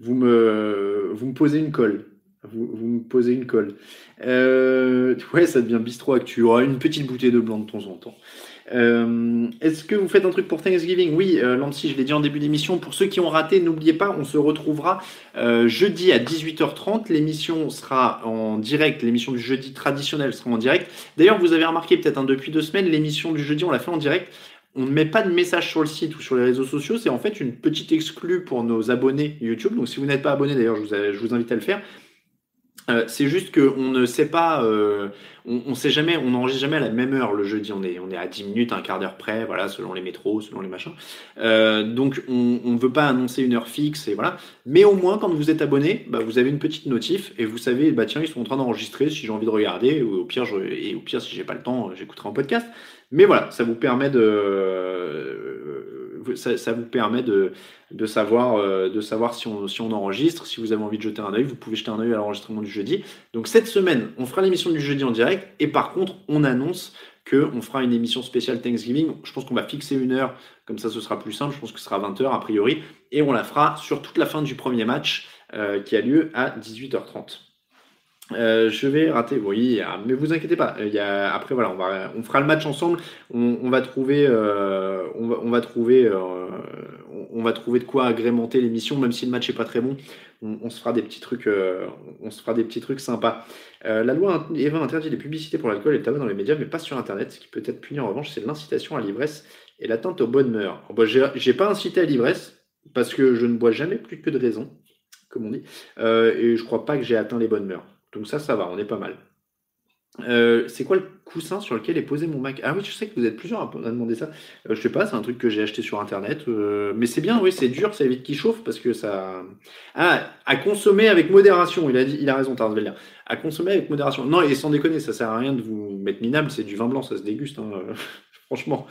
vous me, vous me posez une colle. Vous, vous me posez une colle. Euh, ouais, ça devient bistrot actu. Oh, une petite bouteille de blanc de temps en temps. Euh, est-ce que vous faites un truc pour Thanksgiving ? Oui, euh, Lancy, je l'ai dit en début d'émission. Pour ceux qui ont raté, n'oubliez pas, on se retrouvera euh, jeudi à dix-huit heures trente. L'émission sera en direct. L'émission du jeudi traditionnelle sera en direct. D'ailleurs, vous avez remarqué peut-être hein, depuis deux semaines, l'émission du jeudi, on l'a fait en direct. On ne met pas de message sur le site ou sur les réseaux sociaux. C'est en fait une petite exclue pour nos abonnés YouTube. Donc, si vous n'êtes pas abonné, d'ailleurs, je vous, je vous invite à le faire. Euh, c'est juste qu'on ne sait pas, euh, on, on sait jamais, on n'enregistre jamais à la même heure le jeudi. On est, on est à dix minutes, un quart d'heure près, voilà, selon les métros, selon les machins. Euh, donc on ne veut pas annoncer une heure fixe et voilà. Mais au moins, quand vous êtes abonné, bah, vous avez une petite notif et vous savez, bah tiens, ils sont en train d'enregistrer. Si j'ai envie de regarder, ou au pire, je, et au pire, si j'ai pas le temps, j'écouterai en podcast. Mais voilà, ça vous permet de, ça, ça vous permet de. de savoir, euh, de savoir si, on, si on enregistre. Si vous avez envie de jeter un œil, vous pouvez jeter un œil à l'enregistrement du jeudi. Donc cette semaine, on fera l'émission du jeudi en direct et par contre, on annonce qu'on fera une émission spéciale Thanksgiving. Je pense qu'on va fixer une heure, comme ça ce sera plus simple. Je pense que ce sera vingt heures a priori et on la fera sur toute la fin du premier match euh, qui a lieu à dix-huit heures trente. Euh, je vais rater, oui, mais vous inquiétez pas. Il y a, après voilà, on va, on fera le match ensemble. On, on va trouver, euh, on va, on va trouver, euh, on va trouver de quoi agrémenter l'émission, même si le match est pas très bon. On, on se fera des petits trucs, euh, on se fera des petits trucs sympas. Euh, la loi Evin interdit les publicités pour l'alcool et le tabac dans les médias, mais pas sur Internet. Ce qui peut être puni en revanche, c'est l'incitation à l'ivresse et l'atteinte aux bonnes mœurs. Bah, j'ai, j'ai pas incité à l'ivresse parce que je ne bois jamais plus que de raison, comme on dit, euh, et je crois pas que j'ai atteint les bonnes mœurs. Donc ça, ça va, on est pas mal. Euh, c'est quoi le coussin sur lequel est posé mon Mac ? Ah oui, je sais que vous êtes plusieurs à demander ça. Euh, je sais pas, c'est un truc que j'ai acheté sur Internet. Euh, mais c'est bien, oui, c'est dur, ça évite qu'il chauffe parce que ça... Ah, à consommer avec modération, il a, dit, il a raison, Tarzvellia. À consommer avec modération. Non, et sans déconner, ça sert à rien de vous mettre minable, c'est du vin blanc, ça se déguste, hein. Franchement.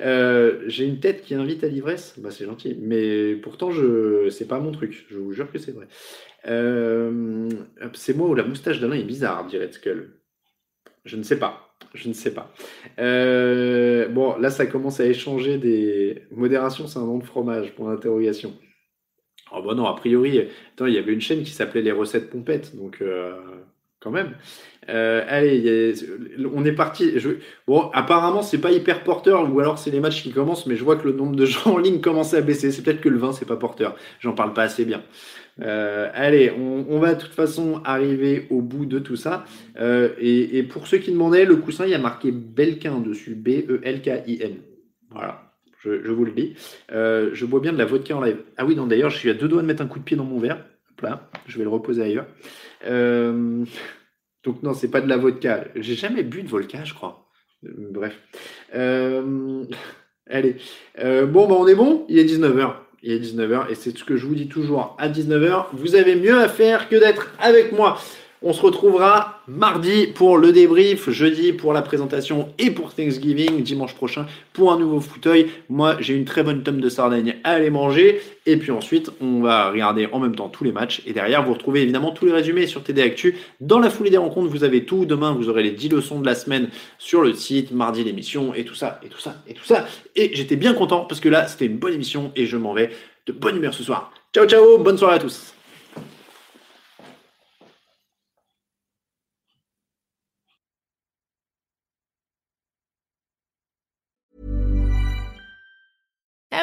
Euh, j'ai une tête qui invite à l'ivresse, bah, c'est gentil. Mais pourtant, je... c'est pas mon truc, je vous jure que c'est vrai. Euh, c'est moi où la moustache d'Alain est bizarre, dirait Skull. Je ne sais pas, je ne sais pas. Euh, bon, là, ça commence à échanger des... Modération, c'est un nom de fromage, point d'interrogation. Oh bah non, a priori, attends, il y avait une chaîne qui s'appelait Les Recettes Pompettes, donc euh, quand même. Euh, allez, a... on est parti. Je... Bon, apparemment, c'est pas hyper porteur, ou alors c'est les matchs qui commencent, mais je vois que le nombre de gens en ligne commence à baisser. C'est peut-être que le vin, c'est pas porteur. J'en parle pas assez bien. Euh, allez, on, on va de toute façon arriver au bout de tout ça. Euh, et, et pour ceux qui demandaient, le coussin, il y a marqué Belkin dessus, B E L K I N. Voilà, je, je vous le dis. Euh, je bois bien de la vodka en live. Ah oui, non, d'ailleurs, je suis à deux doigts de mettre un coup de pied dans mon verre. Hop là, je vais le reposer ailleurs. Euh, donc non, c'est pas de la vodka. J'ai jamais bu de vodka, je crois. Euh, bref. Euh, allez, euh, bon, bah, on est bon. Il est dix-neuf heures. Il est dix-neuf heures et c'est ce que je vous dis toujours. À dix-neuf heures, vous avez mieux à faire que d'être avec moi. On se retrouvera mardi pour le débrief, jeudi pour la présentation et pour Thanksgiving, dimanche prochain pour un nouveau fauteuil. Moi, j'ai une très bonne tome de sardaigne à aller manger. Et puis ensuite, on va regarder en même temps tous les matchs. Et derrière, vous retrouvez évidemment tous les résumés sur T D Actu. Dans la foulée des rencontres, vous avez tout. Demain, vous aurez les dix leçons de la semaine sur le site. Mardi, l'émission et tout ça, et tout ça, et tout ça. Et j'étais bien content parce que là, c'était une bonne émission et je m'en vais de bonne humeur ce soir. Ciao, ciao, bonne soirée à tous.